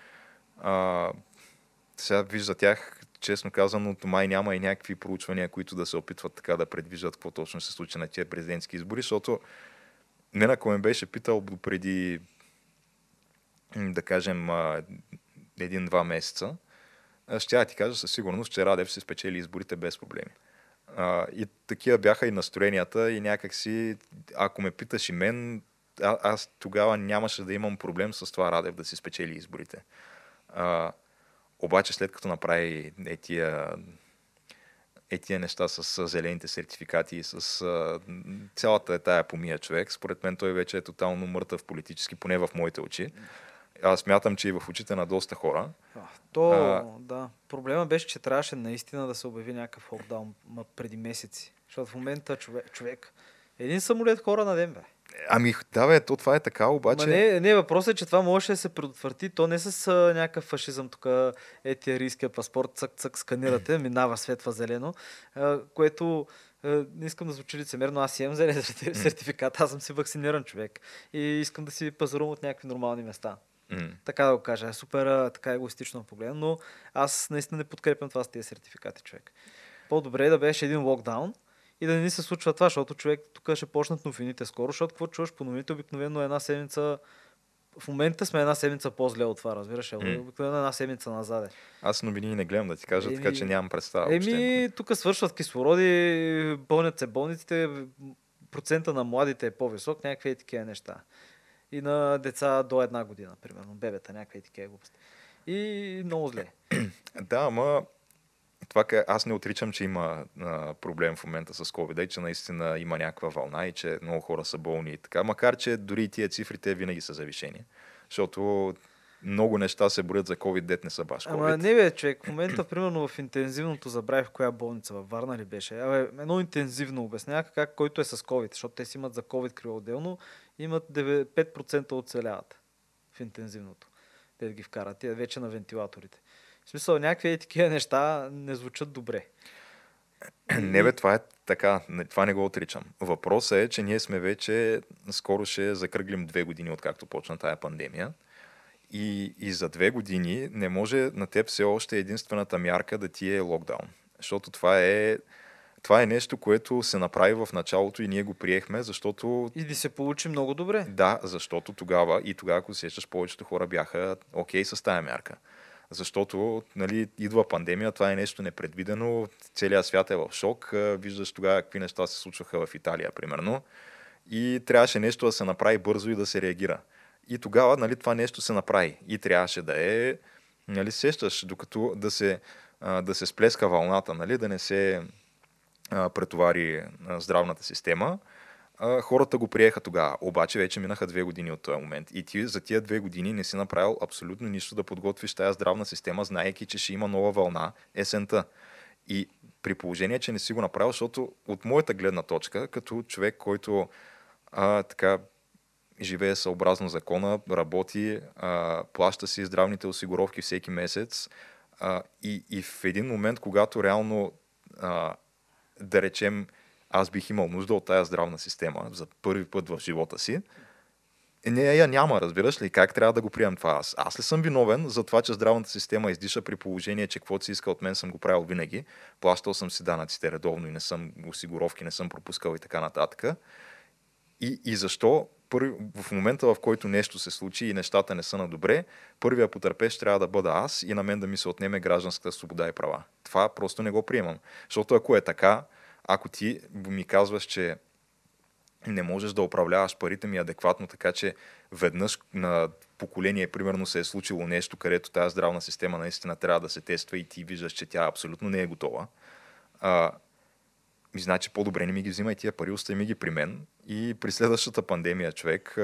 сега вижда тях, честно казано, май няма и някакви проучвания, които да се опитват така да предвиждат какво точно се случи на тия президентски избори, защото мен, ако ме беше питал преди, да кажем, 1-2 месеца, ще я ти кажа със сигурност, че Радев се спечели изборите без проблеми. И такива бяха и настроенията, и някакси, ако ме питаш и мен, аз тогава нямаше да имам проблем с това Радев да се спечели изборите. Обаче след като направи тия неща с зелените сертификати и с цялата тая помия човек, според мен той вече е тотално мъртъв политически, поне в моите очи. Аз смятам, че и в очите на доста хора. Да. Проблема беше, че трябваше наистина да се обяви някакъв локдаун преди месеци. Защото в момента човек... Един самолет хора на ден, бе. Ами да, бе, то това е така, обаче... Не, въпросът е, че това можеше да се предотврати. То не с някакъв фашизъм тук, рийския паспорт, цък-цък, сканирате, минава, светва зелено, което... не искам да звучи лицемерно, аз имам зелен сертификат, аз съм си вакциниран човек и искам да си пазарувам от някакви нормални места. Така да го кажа, супер така егоистично погледам, но аз наистина не подкрепям това с тези сертификати, човек. По-добре е да беше един локдаун и да не ни се случва това, защото човек тук ще почнат новините скоро, защото какво чуваш по новините обикновено една седмица, в момента сме една седмица по-зле от това, разбираш, обикновено една седмица назаде. Аз новини не гледам, да ти кажа, така че нямам представа. Тук свършват кислороди, пълнят се болниците, процента на младите е по-висок, някакви такива неща. И на деца до 1 година, примерно, бебета, някакви такива глупости. И много зле. Да, ама това, аз не отричам, че има проблем в момента с COVID, и че наистина има някаква вълна и че много хора са болни и така. Макар, че дори и тия цифрите винаги са завишени. Защото много неща се борят за COVID, дет не са баш COVID. Ама не бе, човек, в момента, примерно в интензивното забравих в коя болница, във Варна ли беше? Едно интензивно обяснява как който е с COVID, защото те си имат за COVID крило отделно, имат 5% оцеляват в интензивното. Те ги вкарат, те вече на вентилаторите. В смисъл, някакви такива неща не звучат добре. Не бе, това е така, това не го отричам. Въпросът е, че ние сме вече, скоро ще закръглим 2 години, откакто почна тая пандемия. И за 2 години не може на теб все още единствената мярка да ти е локдаун. Защото това е нещо, което се направи в началото и ние го приехме, защото... И да се получи много добре. Да, защото тогава, ако сещаш, повечето хора бяха окей с тая мярка. Защото, нали, идва пандемия, това е нещо непредвидено, целият свят е в шок, виждаш тогава какви неща се случваха в Италия, примерно, и трябваше нещо да се направи бързо и да се реагира. И тогава, нали, това нещо се направи. И трябваше да е, нали, сещаш, докато да се сплеска вълната, нали, да не се претовари здравната система. хората го приеха тогава. Обаче вече минаха 2 години от този момент. И ти за тия 2 години не си направил абсолютно нищо да подготвиш тая здравна система, знаейки, че ще има нова вълна есента. И при положение, че не си го направил, защото от моята гледна точка, като човек, който така живее съобразно закона, работи, плаща си здравните осигуровки всеки месец, и в един момент, когато реално, да речем, аз бих имал нужда от тая здравна система за първи път в живота си, не, я няма, разбираш ли, как трябва да го приемам това аз? Аз ли съм виновен за това, че здравната система издиша при положение, че каквото си иска от мен съм го правил винаги, плащал съм си данъците редовно и не съм осигуровки, не съм пропускал и така нататък. И защо в момента, в който нещо се случи и нещата не са на добре, първия потърпещ трябва да бъда аз и на мен да ми се отнеме гражданската свобода и права. Това просто не го приемам. Защото ако е така, ако ти ми казваш, че не можеш да управляваш парите ми адекватно, така че веднъж на поколение примерно се е случило нещо, където тази здравна система наистина трябва да се тества и ти виждаш, че тя абсолютно не е готова, значи по-добре не ми ги взимай тия пари, остави ми ги при мен и при следващата пандемия човек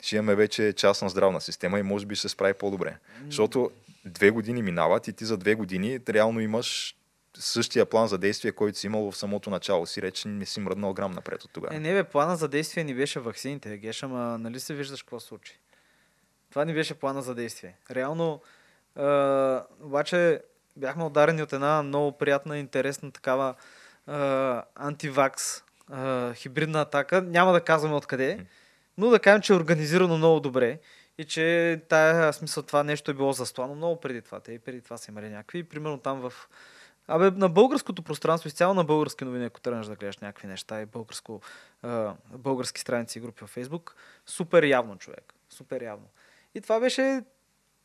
ще имаме вече частна здравна система и може би ще се справи по-добре. Защото 2 години минават и ти за 2 години реално имаш същия план за действие, който си имал в самото начало. Си рече, не си мръднал грам напред от тогава. Не бе, плана за действие ни беше ваксините, Геш, ама нали се виждаш какво случи? Това ни беше плана за действие. Реално, обаче бяхме ударени от една много приятна, интересна такава антивакс хибридна атака. Няма да казваме откъде, но да кажем, че е организирано много добре. И че тая смисъл това нещо е било застлано много преди това. Те и преди това са имали някакви. Примерно там в... на българското пространство, изцяло на български новини, ако тръгнеш да гледаш някакви неща и български страници и групи във Фейсбук, супер явно, човек. Супер явно. И това беше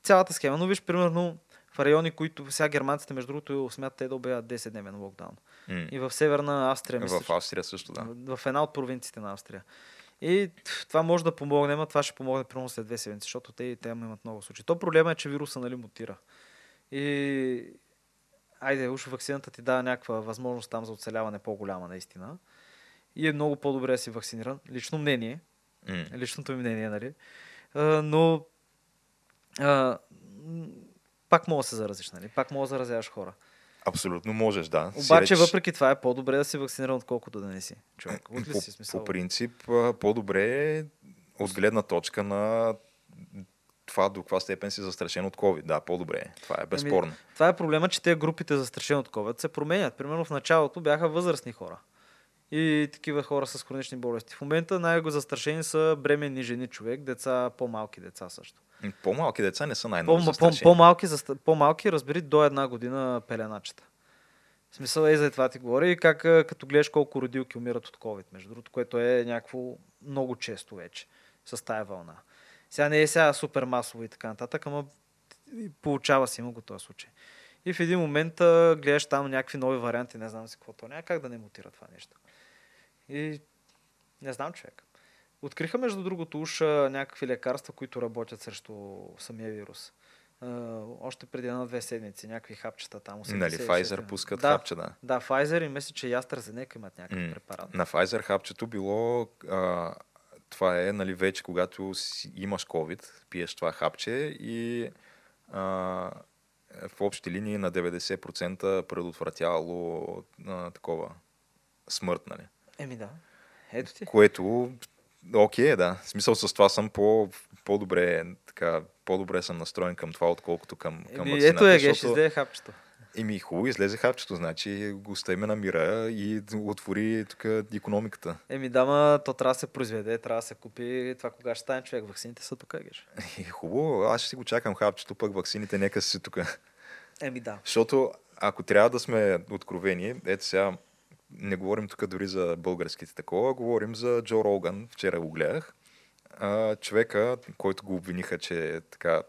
цялата схема. Но виж, примерно, в райони, които сега германците, между другото, смятат те да обявят 10-дневен локдаун. И в Северна Австрия, мисля. В Австрия също, да. В една от провинциите на Австрия. И това може да помогне, но това ще помогне примерно след 2 седмици, защото те имат много случаи. То проблема е, че вируса, нали, мутира. И айде, уж ваксината ти дава някаква възможност там за оцеляване по-голяма наистина. И е много по-добре да си вакциниран. Лично мнение. Личното ми мнение, нали? Но пак мога да се заразиш, нали? Пак мога да заразяваш хора. Абсолютно можеш, да. Обаче, въпреки това е по-добре да си вакциниран, отколкото да не си, човек. По принцип, по-добре от гледна точка на това до каква степен си застрашен от COVID. Да, по-добре. Това е безспорно. Това е проблема, че те групите застрашени от COVID се променят. Примерно в началото бяха възрастни хора и такива хора с хронични болести. В момента най-застрашени са бременни жени, човек, деца, по-малки деца също. По-малки деца не са най-много застрашени. По-малки, разбери, до 1 година пеленачета. В смисъл е за това ти говоря и как като гледаш колко родилки умират от COVID, между другото, което е някакво много често вече с тая вълна. Сега не е сега супер масово и така нататък, ама получава се, има го този случай. И в един момент гледаш там някакви нови варианти, не знам си какво то. Няма как да не мутира това нещо. И не знам, човек. Откриха, между другото, уж някакви лекарства, които работят срещу самия вирус. Още преди 1-2 седмици някакви хапчета там. Нали, Pfizer пускат хапче, да. Да, Pfizer и мисля, че и Астра Зенека имат някакъв препарат. На Pfizer хапчето било... това е, нали, вече когато имаш COVID, пиеш това хапче и в общи линии на 90% предотвратявало такова смърт, нали? Еми да. Ето ти. Което, окей, да. В смисъл с това съм по-добре, така, по-добре съм настроен към това, отколкото към вакцината. Ето е, Геш, излезе хапчето. Еми хубаво, излезе хапчето, значи го оставиме на мира и отвори тук икономиката. Еми дама, то трябва да се произведе, трябва да се купи. Това кога ще стане, човек? Ваксините са тук, Геш. Хубаво, аз ще си го чакам хапчето, пък ваксините нека си тук. Еми да. Защото ако трябва да сме откровени, ето сега не говорим тук дори за българските такова, говорим за Джо Роган, вчера го гледах. Човека, който го обвиниха, че така...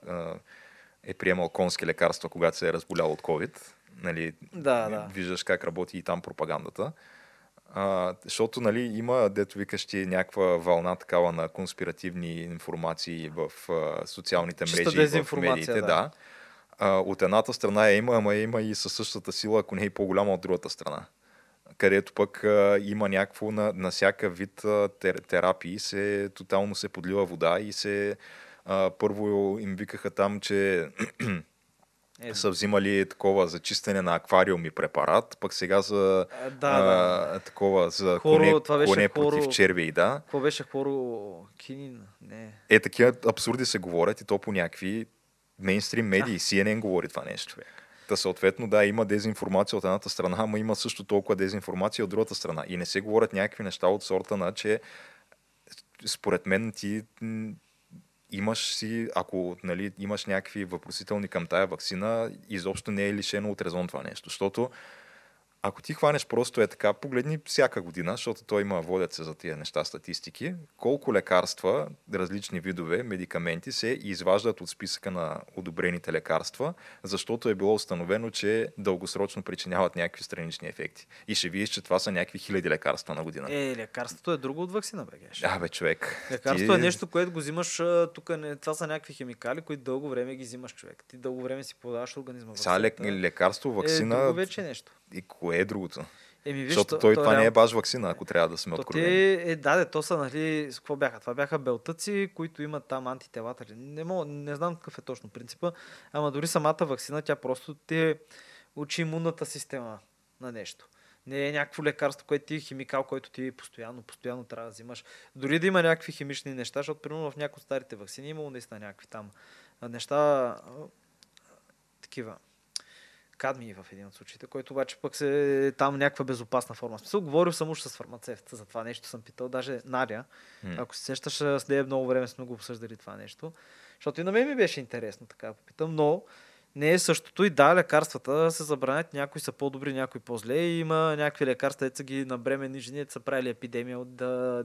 е приемал конски лекарства, когато се е разболял от COVID. Нали, да. Виждаш как работи и там пропагандата. Защото, нали, има, дето викаш ти, някаква вълна такава на конспиративни информации в социалните мрежи и в медиите. Да. От едната страна има, ама има и със същата сила, ако не е по-голяма от другата страна. където пък има някакво на всяка вид терапии, се тотално се подлива вода и се първо им викаха там, че са взимали такова за чистене на аквариуми препарат, пък сега за такова за коне против червей. Да. Това беше хлорокинин. Е, такива абсурди се говорят и то по някакви мейнстрим медии. CNN говори това нещо. Та съответно, да, има дезинформация от едната страна, ама има също толкова дезинформация от другата страна. И не се говорят някакви неща от сорта на, че според мен ти имаш си, ако нали, имаш някакви въпросителни към тая ваксина, изобщо не е лишено от резон това нещо. Защото ако ти хванеш просто е така, погледни всяка година, защото той има, водят се за тия неща статистики, колко лекарства, различни видове, медикаменти се изваждат от списъка на одобрените лекарства, защото е било установено, че дългосрочно причиняват някакви странични ефекти. И ще видиш, че това са някакви хиляди лекарства на година. Е, лекарството е друго от ваксина, бе, геш. Да, бе, човек. Лекарството е нещо, което го взимаш тук, не... това са някакви химикали, които дълго време ги взимаш, човек. Ти дълго време си подаваш организма. Са лекарство, ваксина. Е, друго вече нещо. И кое е другото? Еми, виж, защото той това не е баш ваксина, ако трябва да сме откровени. То са, нали, какво бяха? Това бяха белтъци, които имат там антителата. Не знам какъв е точно принципа, ама дори самата ваксина, тя просто те учи имунната система на нещо. Не е някакво лекарство, което ти е химикал, който ти постоянно трябва да взимаш. Дори да има някакви химични неща, защото примерно в някои от старите ваксини имало наистина някакви там неща такива. Кадми в един от случаите, който обаче пък се там някаква безопасна форма. Смисъл, говорил съм уж с фармацевт за това нещо, съм питал, даже Наря, ако се сещаш, с нея много време сме го обсъждали това нещо, защото и на мен ми беше интересно, така попитам, но не е същото и да, лекарствата се забранят, някои са по-добри, някои по-зле и има някакви лекарства, деца ги на бремени жени, са правили епидемия от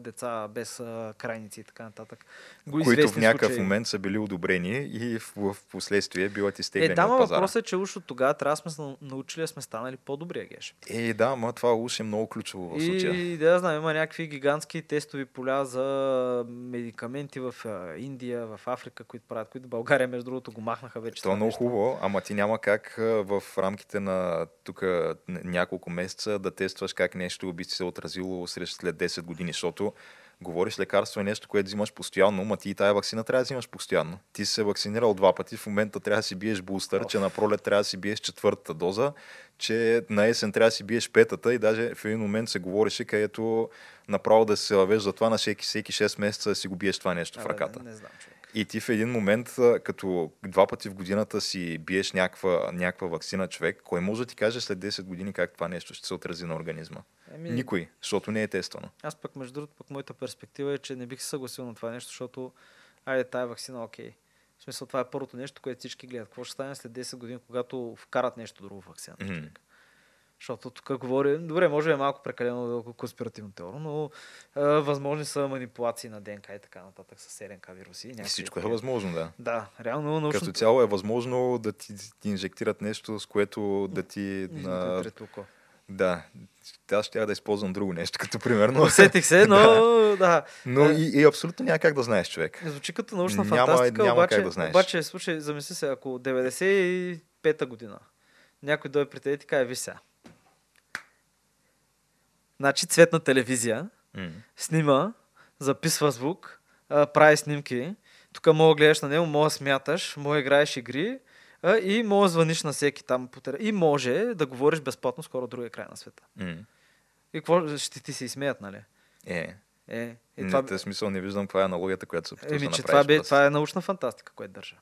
деца без крайници и така нататък. Които в някакъв момент са били одобрени и в последствие биват изтеглени от пазара. Въпросът е, че уж от тогава трябва да сме научили, сме станали по-добри, геш. Да, това уж е много ключово в случая. И да, знам, има някакви гигантски тестови поля за медикаменти в Индия, в Африка, които правят, които България, между другото, го махнаха вече. Това е много хубаво. Ама ти няма как в рамките на тук няколко месеца да тестваш как нещо би се отразило след 10 години, защото говориш лекарство е нещо, което взимаш постоянно, ма ти и тая ваксина трябва да взимаш постоянно. Ти си се вакцинирал 2 пъти, в момента трябва да си биеш бустър, че на пролет трябва да си биеш 4-та доза, че на есен трябва да си биеш 5-та и даже в един момент се говореше, където направо да се въвежда това на всеки 6 месеца да си го биеш това нещо в ръката. Не знам, че. И ти в един момент, като 2 пъти в годината си биеш някаква ваксина, човек, кой може да ти каже след 10 години как това нещо ще се отрази на организма? Никой, защото не е тествано. Аз пък, между другото, моята перспектива е, че не бих се съгласил на това нещо, защото тая ваксина, окей. В смисъл, това е първото нещо, което всички гледат. Какво ще стане след 10 години, когато вкарат нещо друго в ваксината? Защото тук говори, добре, може би е малко прекалено конспиративно теория, но възможни са манипулации на ДНК и така нататък с РНК вируси. Всичко е възможно, да. Да, реално научно. Като цяло е възможно да ти инжектират нещо, с което да ти... Да, аз ще да използвам друго нещо, като примерно... Усетих се, но... да. Но и абсолютно няма как да знаеш, човек. Звучи като научна фантастика, няма обаче, как да знаеш. Обаче, слушай, замисли се, ако 95-та година някой дойде при теб и така е вися. Значи цветна телевизия, снима, записва звук, прави снимки, тук мога гледаш на него, мога смяташ, мога играеш игри и мога звъниш на всеки там по телефона. И може да говориш безплатно скоро другия край на света. И какво ще ти се изсмеят, нали? В смисъл не виждам каква е аналогията, която се опитваш да направиш. Това е научна фантастика, която държа.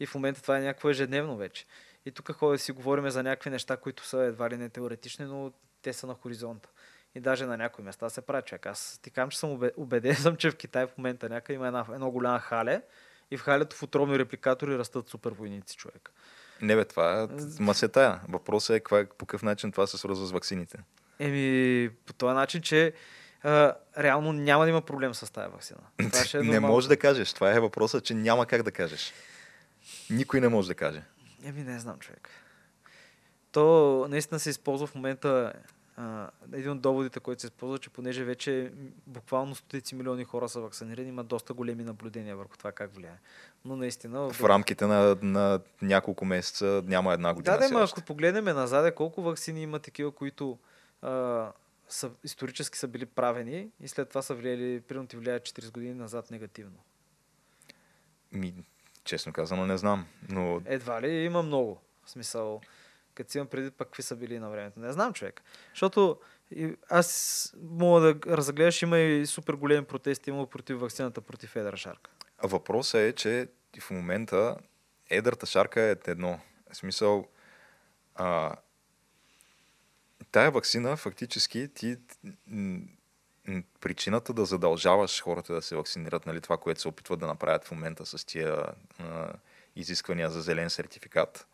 И в момента това е някакво ежедневно вече. И тук хора си говорим за някакви неща, които са едва ли не теоретични, но те са на хоризонта. И даже на някои места се прави, човек. Аз ти казвам, че съм убеден, че в Китай в момента някъде има едно голямо хале и в халето в отровни репликатори растат супервойници, човек. Не бе, това е масета. Въпросът е по какъв начин това се свързва с ваксините. По този начин, че реално няма да има проблем с тази ваксина. Не можеш да кажеш. Това е въпросът, че няма как да кажеш. Никой не може да каже. Не знам, човек. То наистина се използва в момента един от доводите, който се използва, че понеже вече буквално стотици милиони хора са вакцинирани, има доста големи наблюдения върху това как влияе. Но наистина... В рамките на няколко месеца няма една година. Ако погледнем назад, колко ваксини има такива, които исторически са били правени и след това са влияли, примерно ти влияят 40 години назад негативно? Ми, честно казано, не знам. Но... едва ли има много смисъл, като си имам преди пък какви са били на времето. Не знам, човек. Защото аз мога да разгледаш, има и супер големи протести, има против ваксината, против едрата шарка. Въпросът е, че в момента едрата шарка е едно. В смисъл, тая ваксина фактически ти причината да задължаваш хората да се вакцинират, нали, това, което се опитват да направят в момента с тия изисквания за зелен сертификат,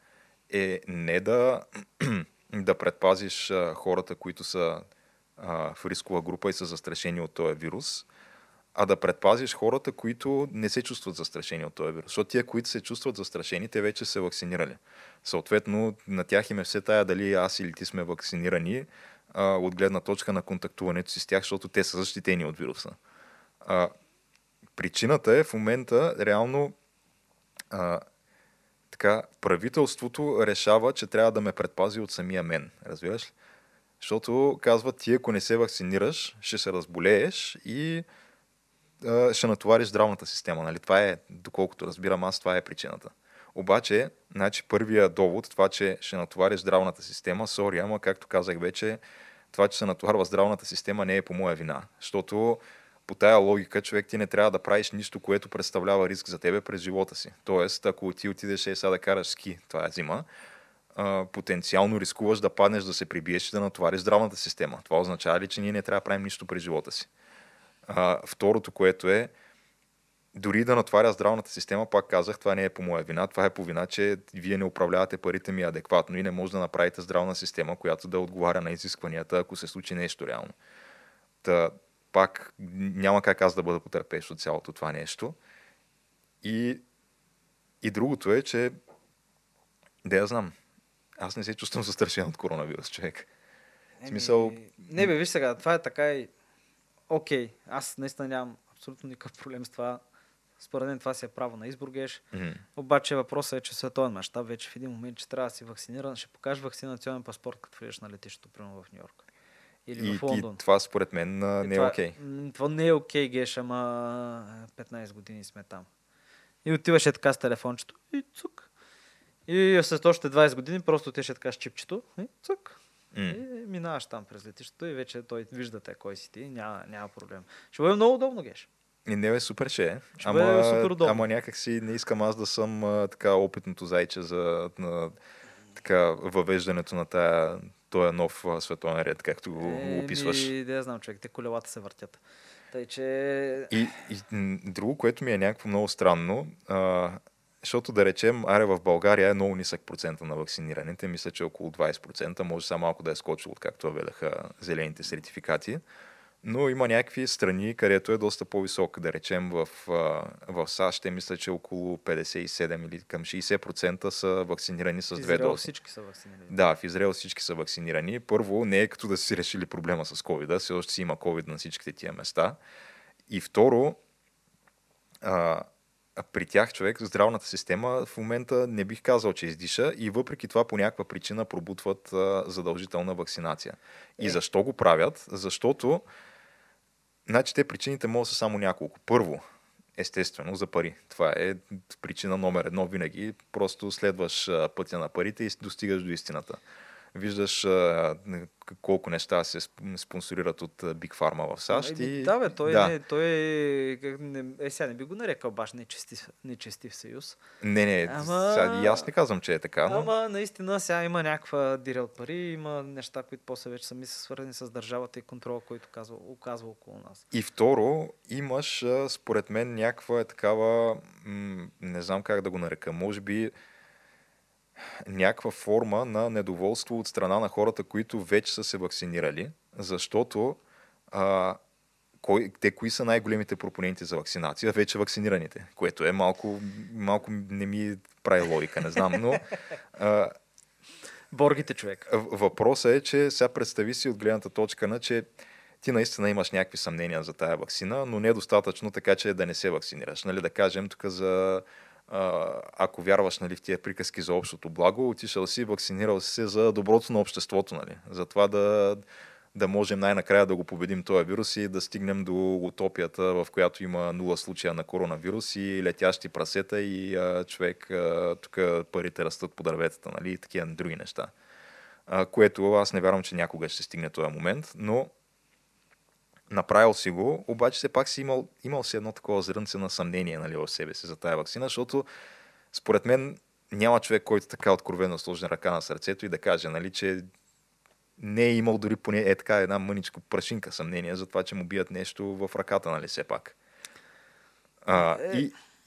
е не да предпазиш хората, които са в рискова група и са застрашени от този вирус, а да предпазиш хората, които не се чувстват застрашени от този вирус. Защото тия, които се чувстват застрашени, те вече са вакцинирали. Съответно, на тях им е все тая дали аз или ти сме вакцинирани от гледна точка на контактуването си с тях, защото те са защитени от вируса. Причината е в момента реално така, правителството решава, че трябва да ме предпази от самия мен. Разбираш ли? Защото казва, ти ако не се вакцинираш, ще се разболееш и ще натовариш здравната система. Нали? Това е, доколкото разбирам аз, това е причината. Обаче, значи, първия довод, това, че ще натовариш здравната система, сори, ама както казах вече, това, че се натоварва здравната система не е по моя вина. Защото по тая логика човек ти не трябва да правиш нищо, което представлява риск за тебе през живота си. Тоест, ако ти отидеш сега да караш ски, това е зима, потенциално рискуваш да паднеш, да се прибиеш и да натовариш здравната система. Това означава ли, че ние не трябва да правим нищо през живота си? Второто, което е, дори да натваря здравната система, пак казах, това не е по моя вина, това е по вина, че вие не управлявате парите ми адекватно и не може да направите здравна система, която да отговаря на изискванията, ако се случи нещо реално. Та, пак няма как аз да бъда потърпеш от цялото това нещо. И другото е, че да я знам, аз не се чувствам застрашен от коронавирус, човек. Смисъл... Не бе, виж сега, това е така и окей, аз наистина нямам абсолютно никакъв проблем с това. Според мен това си е право на избор, геш. Mm-hmm. Обаче въпросът е, че в световен мащаб вече в един момент, че трябва да си вакциниран, ще покажеш вакцинационен паспорт, като влезеш на летището, примерно в Ню Йорк. Или в Лондон. И това според мен не е окей. Това не е окей, геш, ама 15 години сме там. И отиваше така с телефончето и цук. И след още 20 години просто отиваше така с чипчето и цук. И минаваш там през летището и вече той виждате кой си ти, няма проблем. Ще бъде много удобно, геш. И не бе, супер ще е. Ама някак си не искам аз да съм така опитното зайче за така въвеждането на този нов световен ред, както го описваш. И да я знам, човек, те колелата се въртят. Тъй, че... И друго, което ми е някакво много странно, защото да речем, в България е много нисък процента на вакцинираните. Мисля, че около 20%. Може само малко да е скочило, откакто въведаха зелените сертификати. Но има някакви страни, където е доста по-висок. Да речем, в САЩ мисля, че около 57 или към 60% са вакцинирани с 2 дози. В Израел всички са вакцинирани. Да, в Израел всички са вакцинирани. Първо, не е като да си решили проблема с COVID-а. Все още си има COVID на всичките тия места. И второ, при тях човек, здравната система в момента не бих казал, че издиша и въпреки това по някаква причина пробутват задължителна вакцинация. И защо го правят? Защото значи, те причините могат са само няколко. Първо, естествено, за пари. Това е причина номер едно винаги. Просто следваш пътя на парите и достигаш до истината. Виждаш колко неща се спонсорират от Big Pharma в САЩ. Да, бе, не би го нарекал баш нечестив съюз. И аз не казвам, че е така. Ама наистина сега има някаква диря от пари, има неща, които после вече сами са свързани с държавата и контрола, който оказва около нас. И второ, имаш според мен някаква такава, не знам как да го нарека, може би някаква форма на недоволство от страна на хората, които вече са се вакцинирали, защото кои са най-големите пропоненти за вакцинация? Вече вакцинираните, което е малко не ми прави логика, не знам, но... Боргите, човек. Въпросът е, че сега представи си от гледната точка на, че ти наистина имаш някакви съмнения за тая вакцина, но не е достатъчно така, че да не се вакцинираш. Нали, да кажем тук за... ако вярваш, нали, в тия приказки за общото благо, отишъл си, вакцинирал си се за доброто на обществото, нали? За това да да можем най-накрая да го победим този вирус и да стигнем до утопията, в която има 0 случая на коронавирус и летящи прасета и човек, тук парите растат по дърветата, нали, и такива други неща. Което аз не вярвам, че някога ще стигне този момент, но направил си го, обаче все пак си имал си едно такова зрънце на съмнение, нали, в себе си за тая ваксина, защото според мен няма човек, който така откровено сложи ръка на сърцето и да каже, нали, че не е имал дори поне така една мъничко прашинка съмнение за това, че му бият нещо в ръката, нали, все пак.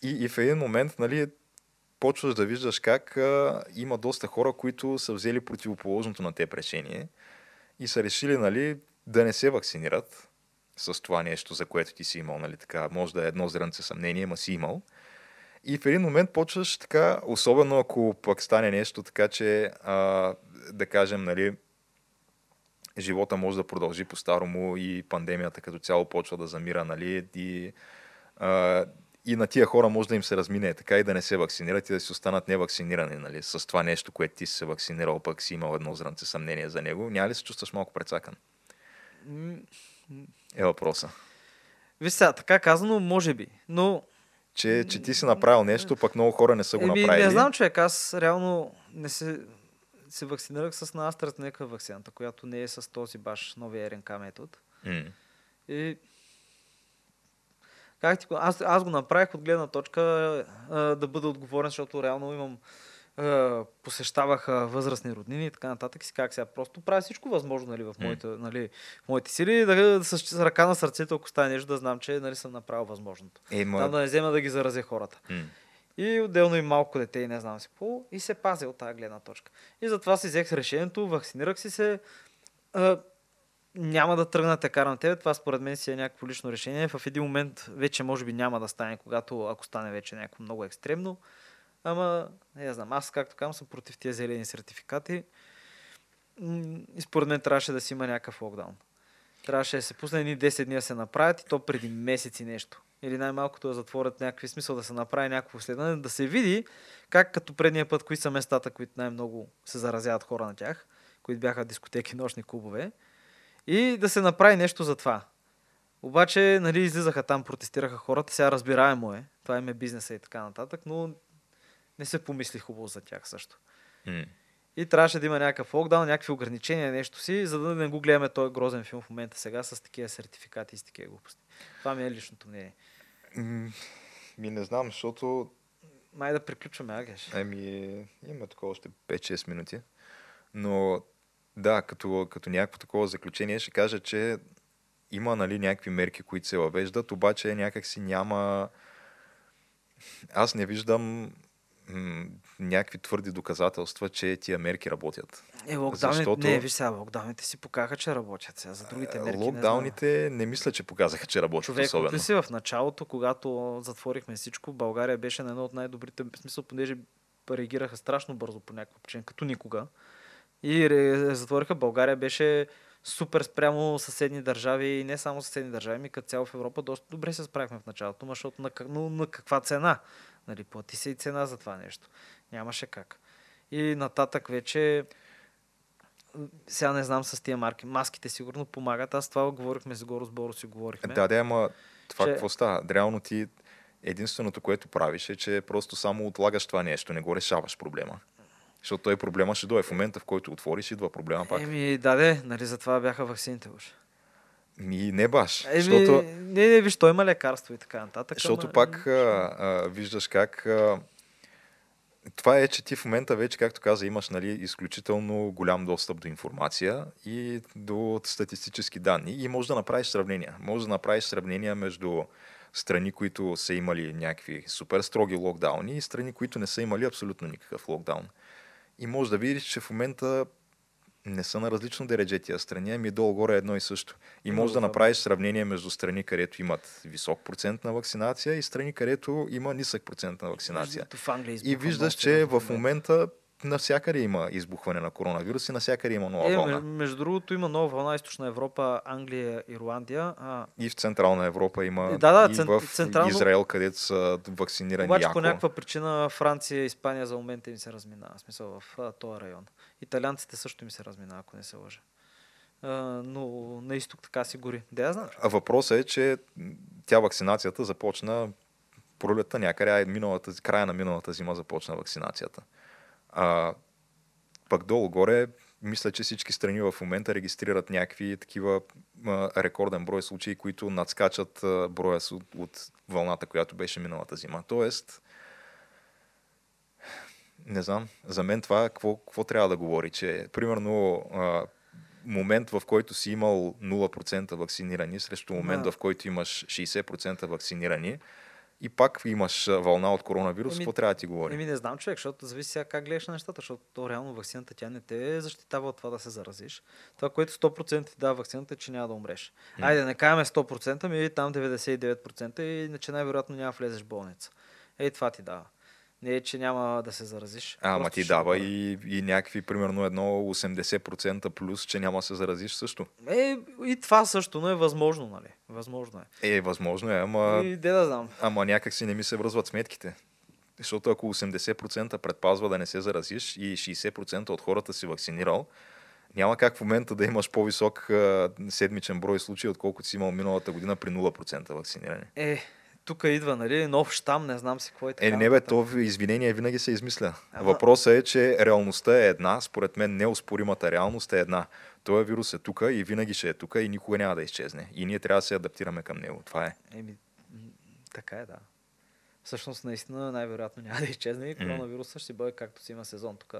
И в един момент, нали, почваш да виждаш как има доста хора, които са взели противоположното на те решение и са решили, нали, да не се вакцинират с това нещо, за което ти си имал, нали, така, може да е едно зрънце съмнение, ма си имал. И в един момент почваш така, особено ако пък стане нещо така, че да кажем, нали, живота може да продължи по-старому и пандемията като цяло почва да замира, нали, и на тия хора може да им се размине така и да не се вакцинират и да си останат невакцинирани, нали, с това нещо, което ти си се вакцинирал, пък си имал едно зранце съмнение за него. Няма ли се чувстваш малко прецакан? Е въпроса. Виж сега, така казано, може би, но... Че ти си направил нещо, пък много хора не са го направили. Не знам, човек, аз реално не се вакцинирах с на Астра Зенека ваксината, която не е с този баш новия РНК метод. И... Как ти... Аз го направих от гледна точка да бъда отговорен, защото реално имам посещавах възрастни роднини и така нататък. И си казах, сега просто правя всичко възможно, нали, в моите сили, да с ръка на сърцето, ако стане нещо, да знам, че, нали, съм направил възможното. Да не взема да ги заразя хората. И отделно и малко дете и не знам си какво. И се пазя от тази гледна точка. И затова си взех решението, вакцинирах си се. Няма да тръгна те кара на тебе. Това според мен си е някакво лично решение. В един момент вече може би няма да стане, когато ако стане вече някакво много екстремно. Ама, не знам, аз както казвам съм против тия зелени сертификати и според мен трябваше да си има някакъв локдаун. Трябваше да се пусне едни 10 дни да се направят и то преди месеци нещо. Или най-малкото да затворят някакви смисъл, да се направи някакво следване, да се види как като предния път, кои са местата, които най-много се заразяват хора на тях, които бяха дискотеки, нощни клубове и да се направи нещо за това. Обаче, нали, излизаха там, протестираха хората, сега разбираемо е, това им е бизнеса и така нататък, но не се помисли хубаво за тях също. И трябваше да има някакъв локдаун, някакви ограничения, нещо си, за да не го гледаме този грозен филм в момента сега с такива сертификати и с такива глупости. Това ми е личното мнение. Не знам, защото... Май да приключваме, агаш. Имаме такова още 5-6 минути. Но да, като някакво такова заключение ще кажа, че има, нали, някакви мерки, които се въвеждат, обаче някак си няма... Аз не виждам... някакви твърди доказателства, че тия мерки работят. Защото... Не, виж сега, локдауните си показаха, че работят. Сега за другите мерки локдауните не мисля, че показаха, че работят. Човек, особено. Човек, си в началото, когато затворихме всичко, България беше на едно от най-добрите, в смисъл, понеже реагираха страшно бързо по някаква причина, като никога. И затвориха, България беше супер спрямо съседни държави и не само съседни държави, ми като цяло в Европа доста добре се справихме в началото, защото на каква цена? Нали, плати се и цена за това нещо. Нямаше как. И нататък вече сега не знам с тия марки. Маските сигурно помагат. Аз това говорихме с Борисов, говорихме. Да, ама това какво става? Реално ти единственото, което правиш е, че просто само отлагаш това нещо, не го решаваш проблема. Защото той проблема ще дойде в момента, в който отвориш, идва проблема пак. Нали, затова бяха ваксините уж. Не баш. Защото... Не, виж, той има лекарство и така нататък. Защото пак виждаш как... това е, че ти в момента вече, както каза, имаш, нали, изключително голям достъп до информация и до статистически данни. И можеш да направиш сравнения. Можеш да направиш сравнения между страни, които са имали някакви супер строги локдауни и страни, които не са имали абсолютно никакъв локдаун. И можеш да видиш, че в момента не са на различно дередже тия страни, ами долу-горе едно и също. И може да направиш сравнение между страни, където имат висок процент на вакцинация и страни, където има нисък процент на вакцинация. И виждаш, че в момента навсякъде има избухване на коронавирус и навсякъде има нова вълна. Между другото има нова вълна, Източна Европа, Англия, Ирландия. И в Централна Европа има, в Израел, където са вакцинирани обаче, яко. По някаква причина Франция и Испания за момента им се разминава, в смисъл в този район. Италианците също ми се размина, ако не се лъжа. но на изток така си гори. А въпросът е, че тя вакцинацията започна пролетта някъде, края на миналата зима започна вакцинацията. А пък долу-горе, мисля, че всички страни в момента регистрират някакви такива рекорден брой случаи, които надскачат броя от вълната, която беше миналата зима. Тоест, не знам, за мен това какво трябва да говори, че примерно момент, в който си имал 0% вакцинирани, срещу момент, в който имаш 60% вакцинирани, и пак имаш вълна от коронавирус, какво трябва да ти говори? Не знам, човек, защото зависи сега как гледаш на нещата, защото то реално ваксината тя не те защитава от това да се заразиш. Това, което 100% ти дава ваксината, е, че няма да умреш. Айде, не кажем 100%, ми там 99% и иначе най-вероятно няма влезеш в болница. Ей, това ти дава. Не е, че няма да се заразиш. Ама ти дава и някакви, примерно, едно 80% плюс, че няма да се заразиш също. И това също, но е възможно, нали? Възможно е. Възможно е, ама... И де да знам. Ама някак си не ми се връзват сметките. Защото ако 80% предпазва да не се заразиш и 60% от хората си вакцинирал, няма как в момента да имаш по-висок седмичен брой случаи, отколкото си имал миналата година при 0% вакциниране. Тук идва, нали, нов щам, не знам си какво е така. Не бе, то извинение винаги се измисля. Ама... Въпросът е, че реалността е една, според мен неоспоримата реалност е една. Този вирус е тук и винаги ще е тук и никога няма да изчезне. И ние трябва да се адаптираме към него, това е. Така е, да. Всъщност, наистина, най-вероятно няма да изчезне и коронавирусът ще бъде както си има сезон тук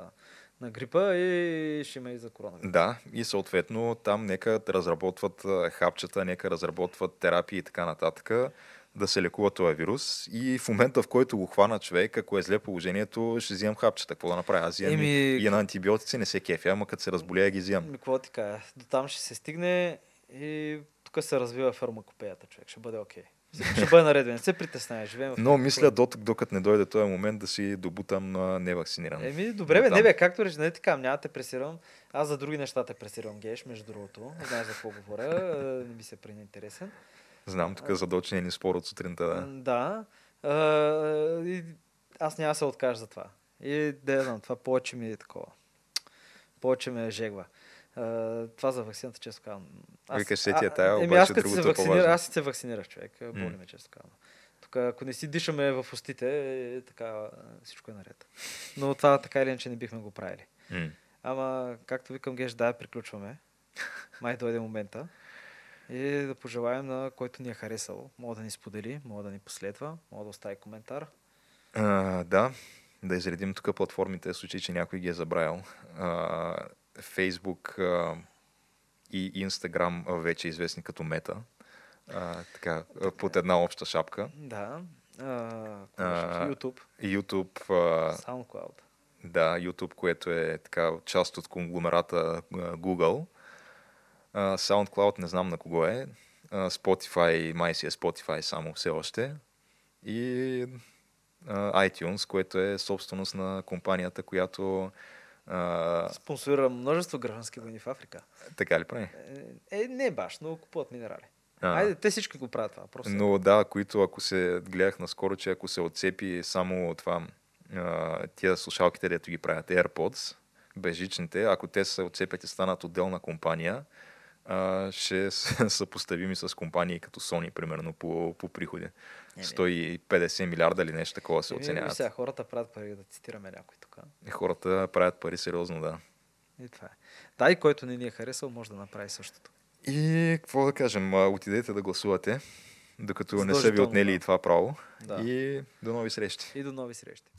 на грипа и ще има и за коронавирус. Да, и съответно там нека разработват хапчета, нека разработват терапии и така нататък, да се лекува този вирус и в момента, в който го хвана човек, ако е зле положението, ще взимам хапчета. Какво да направя? Аз взимам и на антибиотици, не се кефя, ама като се разболея ги взимам. Какво ти кажа? До там ще се стигне и тук се развива фармакопеята, човек. Ще бъде окей. Ще бъде нареден. Не се притесняй, живеем в това. Но мисля, докато не дойде този момент, да си добутам невакциниран. Добре, бе, не бе, както рече, не ти кам, няма те пресирам. Аз за други неща те пресирам, геш, между другото. Знаеш за какво говоря, не ми се прени интересен. Знам, тук задочния ни спор от сутринта. Да. Аз няма се откажа за това. И да знам, това повече ми е такова. Повече ме е жегва. Това за ваксината, често казвам. Викаш се тия тая, обаче другото е по-важно. Аз се вакцинирах, човек. Боли ме, често казвам. Тук, ако не си дишаме в устите, така всичко е наред. Но това така или иначе не бихме го правили. Ама, както викам, геш, да, приключваме. Май дойде момента. И да пожелаем на който ни е харесал. Мога да ни сподели, мога да ни последва, мога да остави коментар. Да изредим тук платформите, в случай, че някой ги е забравил. Facebook и Instagram вече известни като Мета. Така, под една обща шапка. Да. YouTube. SoundCloud. Да, YouTube, което е така част от конгломерата Google. SoundCloud не знам на кого е, Spotify, май си е Spotify само все още и iTunes, което е собственост на компанията, която спонсорира множество граждански войни в Африка. Така ли прави? Не баш, но купуват минерали. Айде, те всички го правят това. Просто. Но да, които ако се гледах наскоро, че ако се отцепи само това, тия слушалките, дето ги правят, AirPods, безжичните, ако те се отцепят и станат отделна компания, ще са съпоставими с компании като Sony, примерно, по приходи. 150 милиарда или нещо такова се оценяват. Сега хората правят пари, да цитираме някой тук. Хората правят пари сериозно, да. И това е. Да, и който не ни е харесал, може да направи същото. И какво да кажем, отидете да гласувате, докато не са ви отнели и това право. Да. И до нови срещи.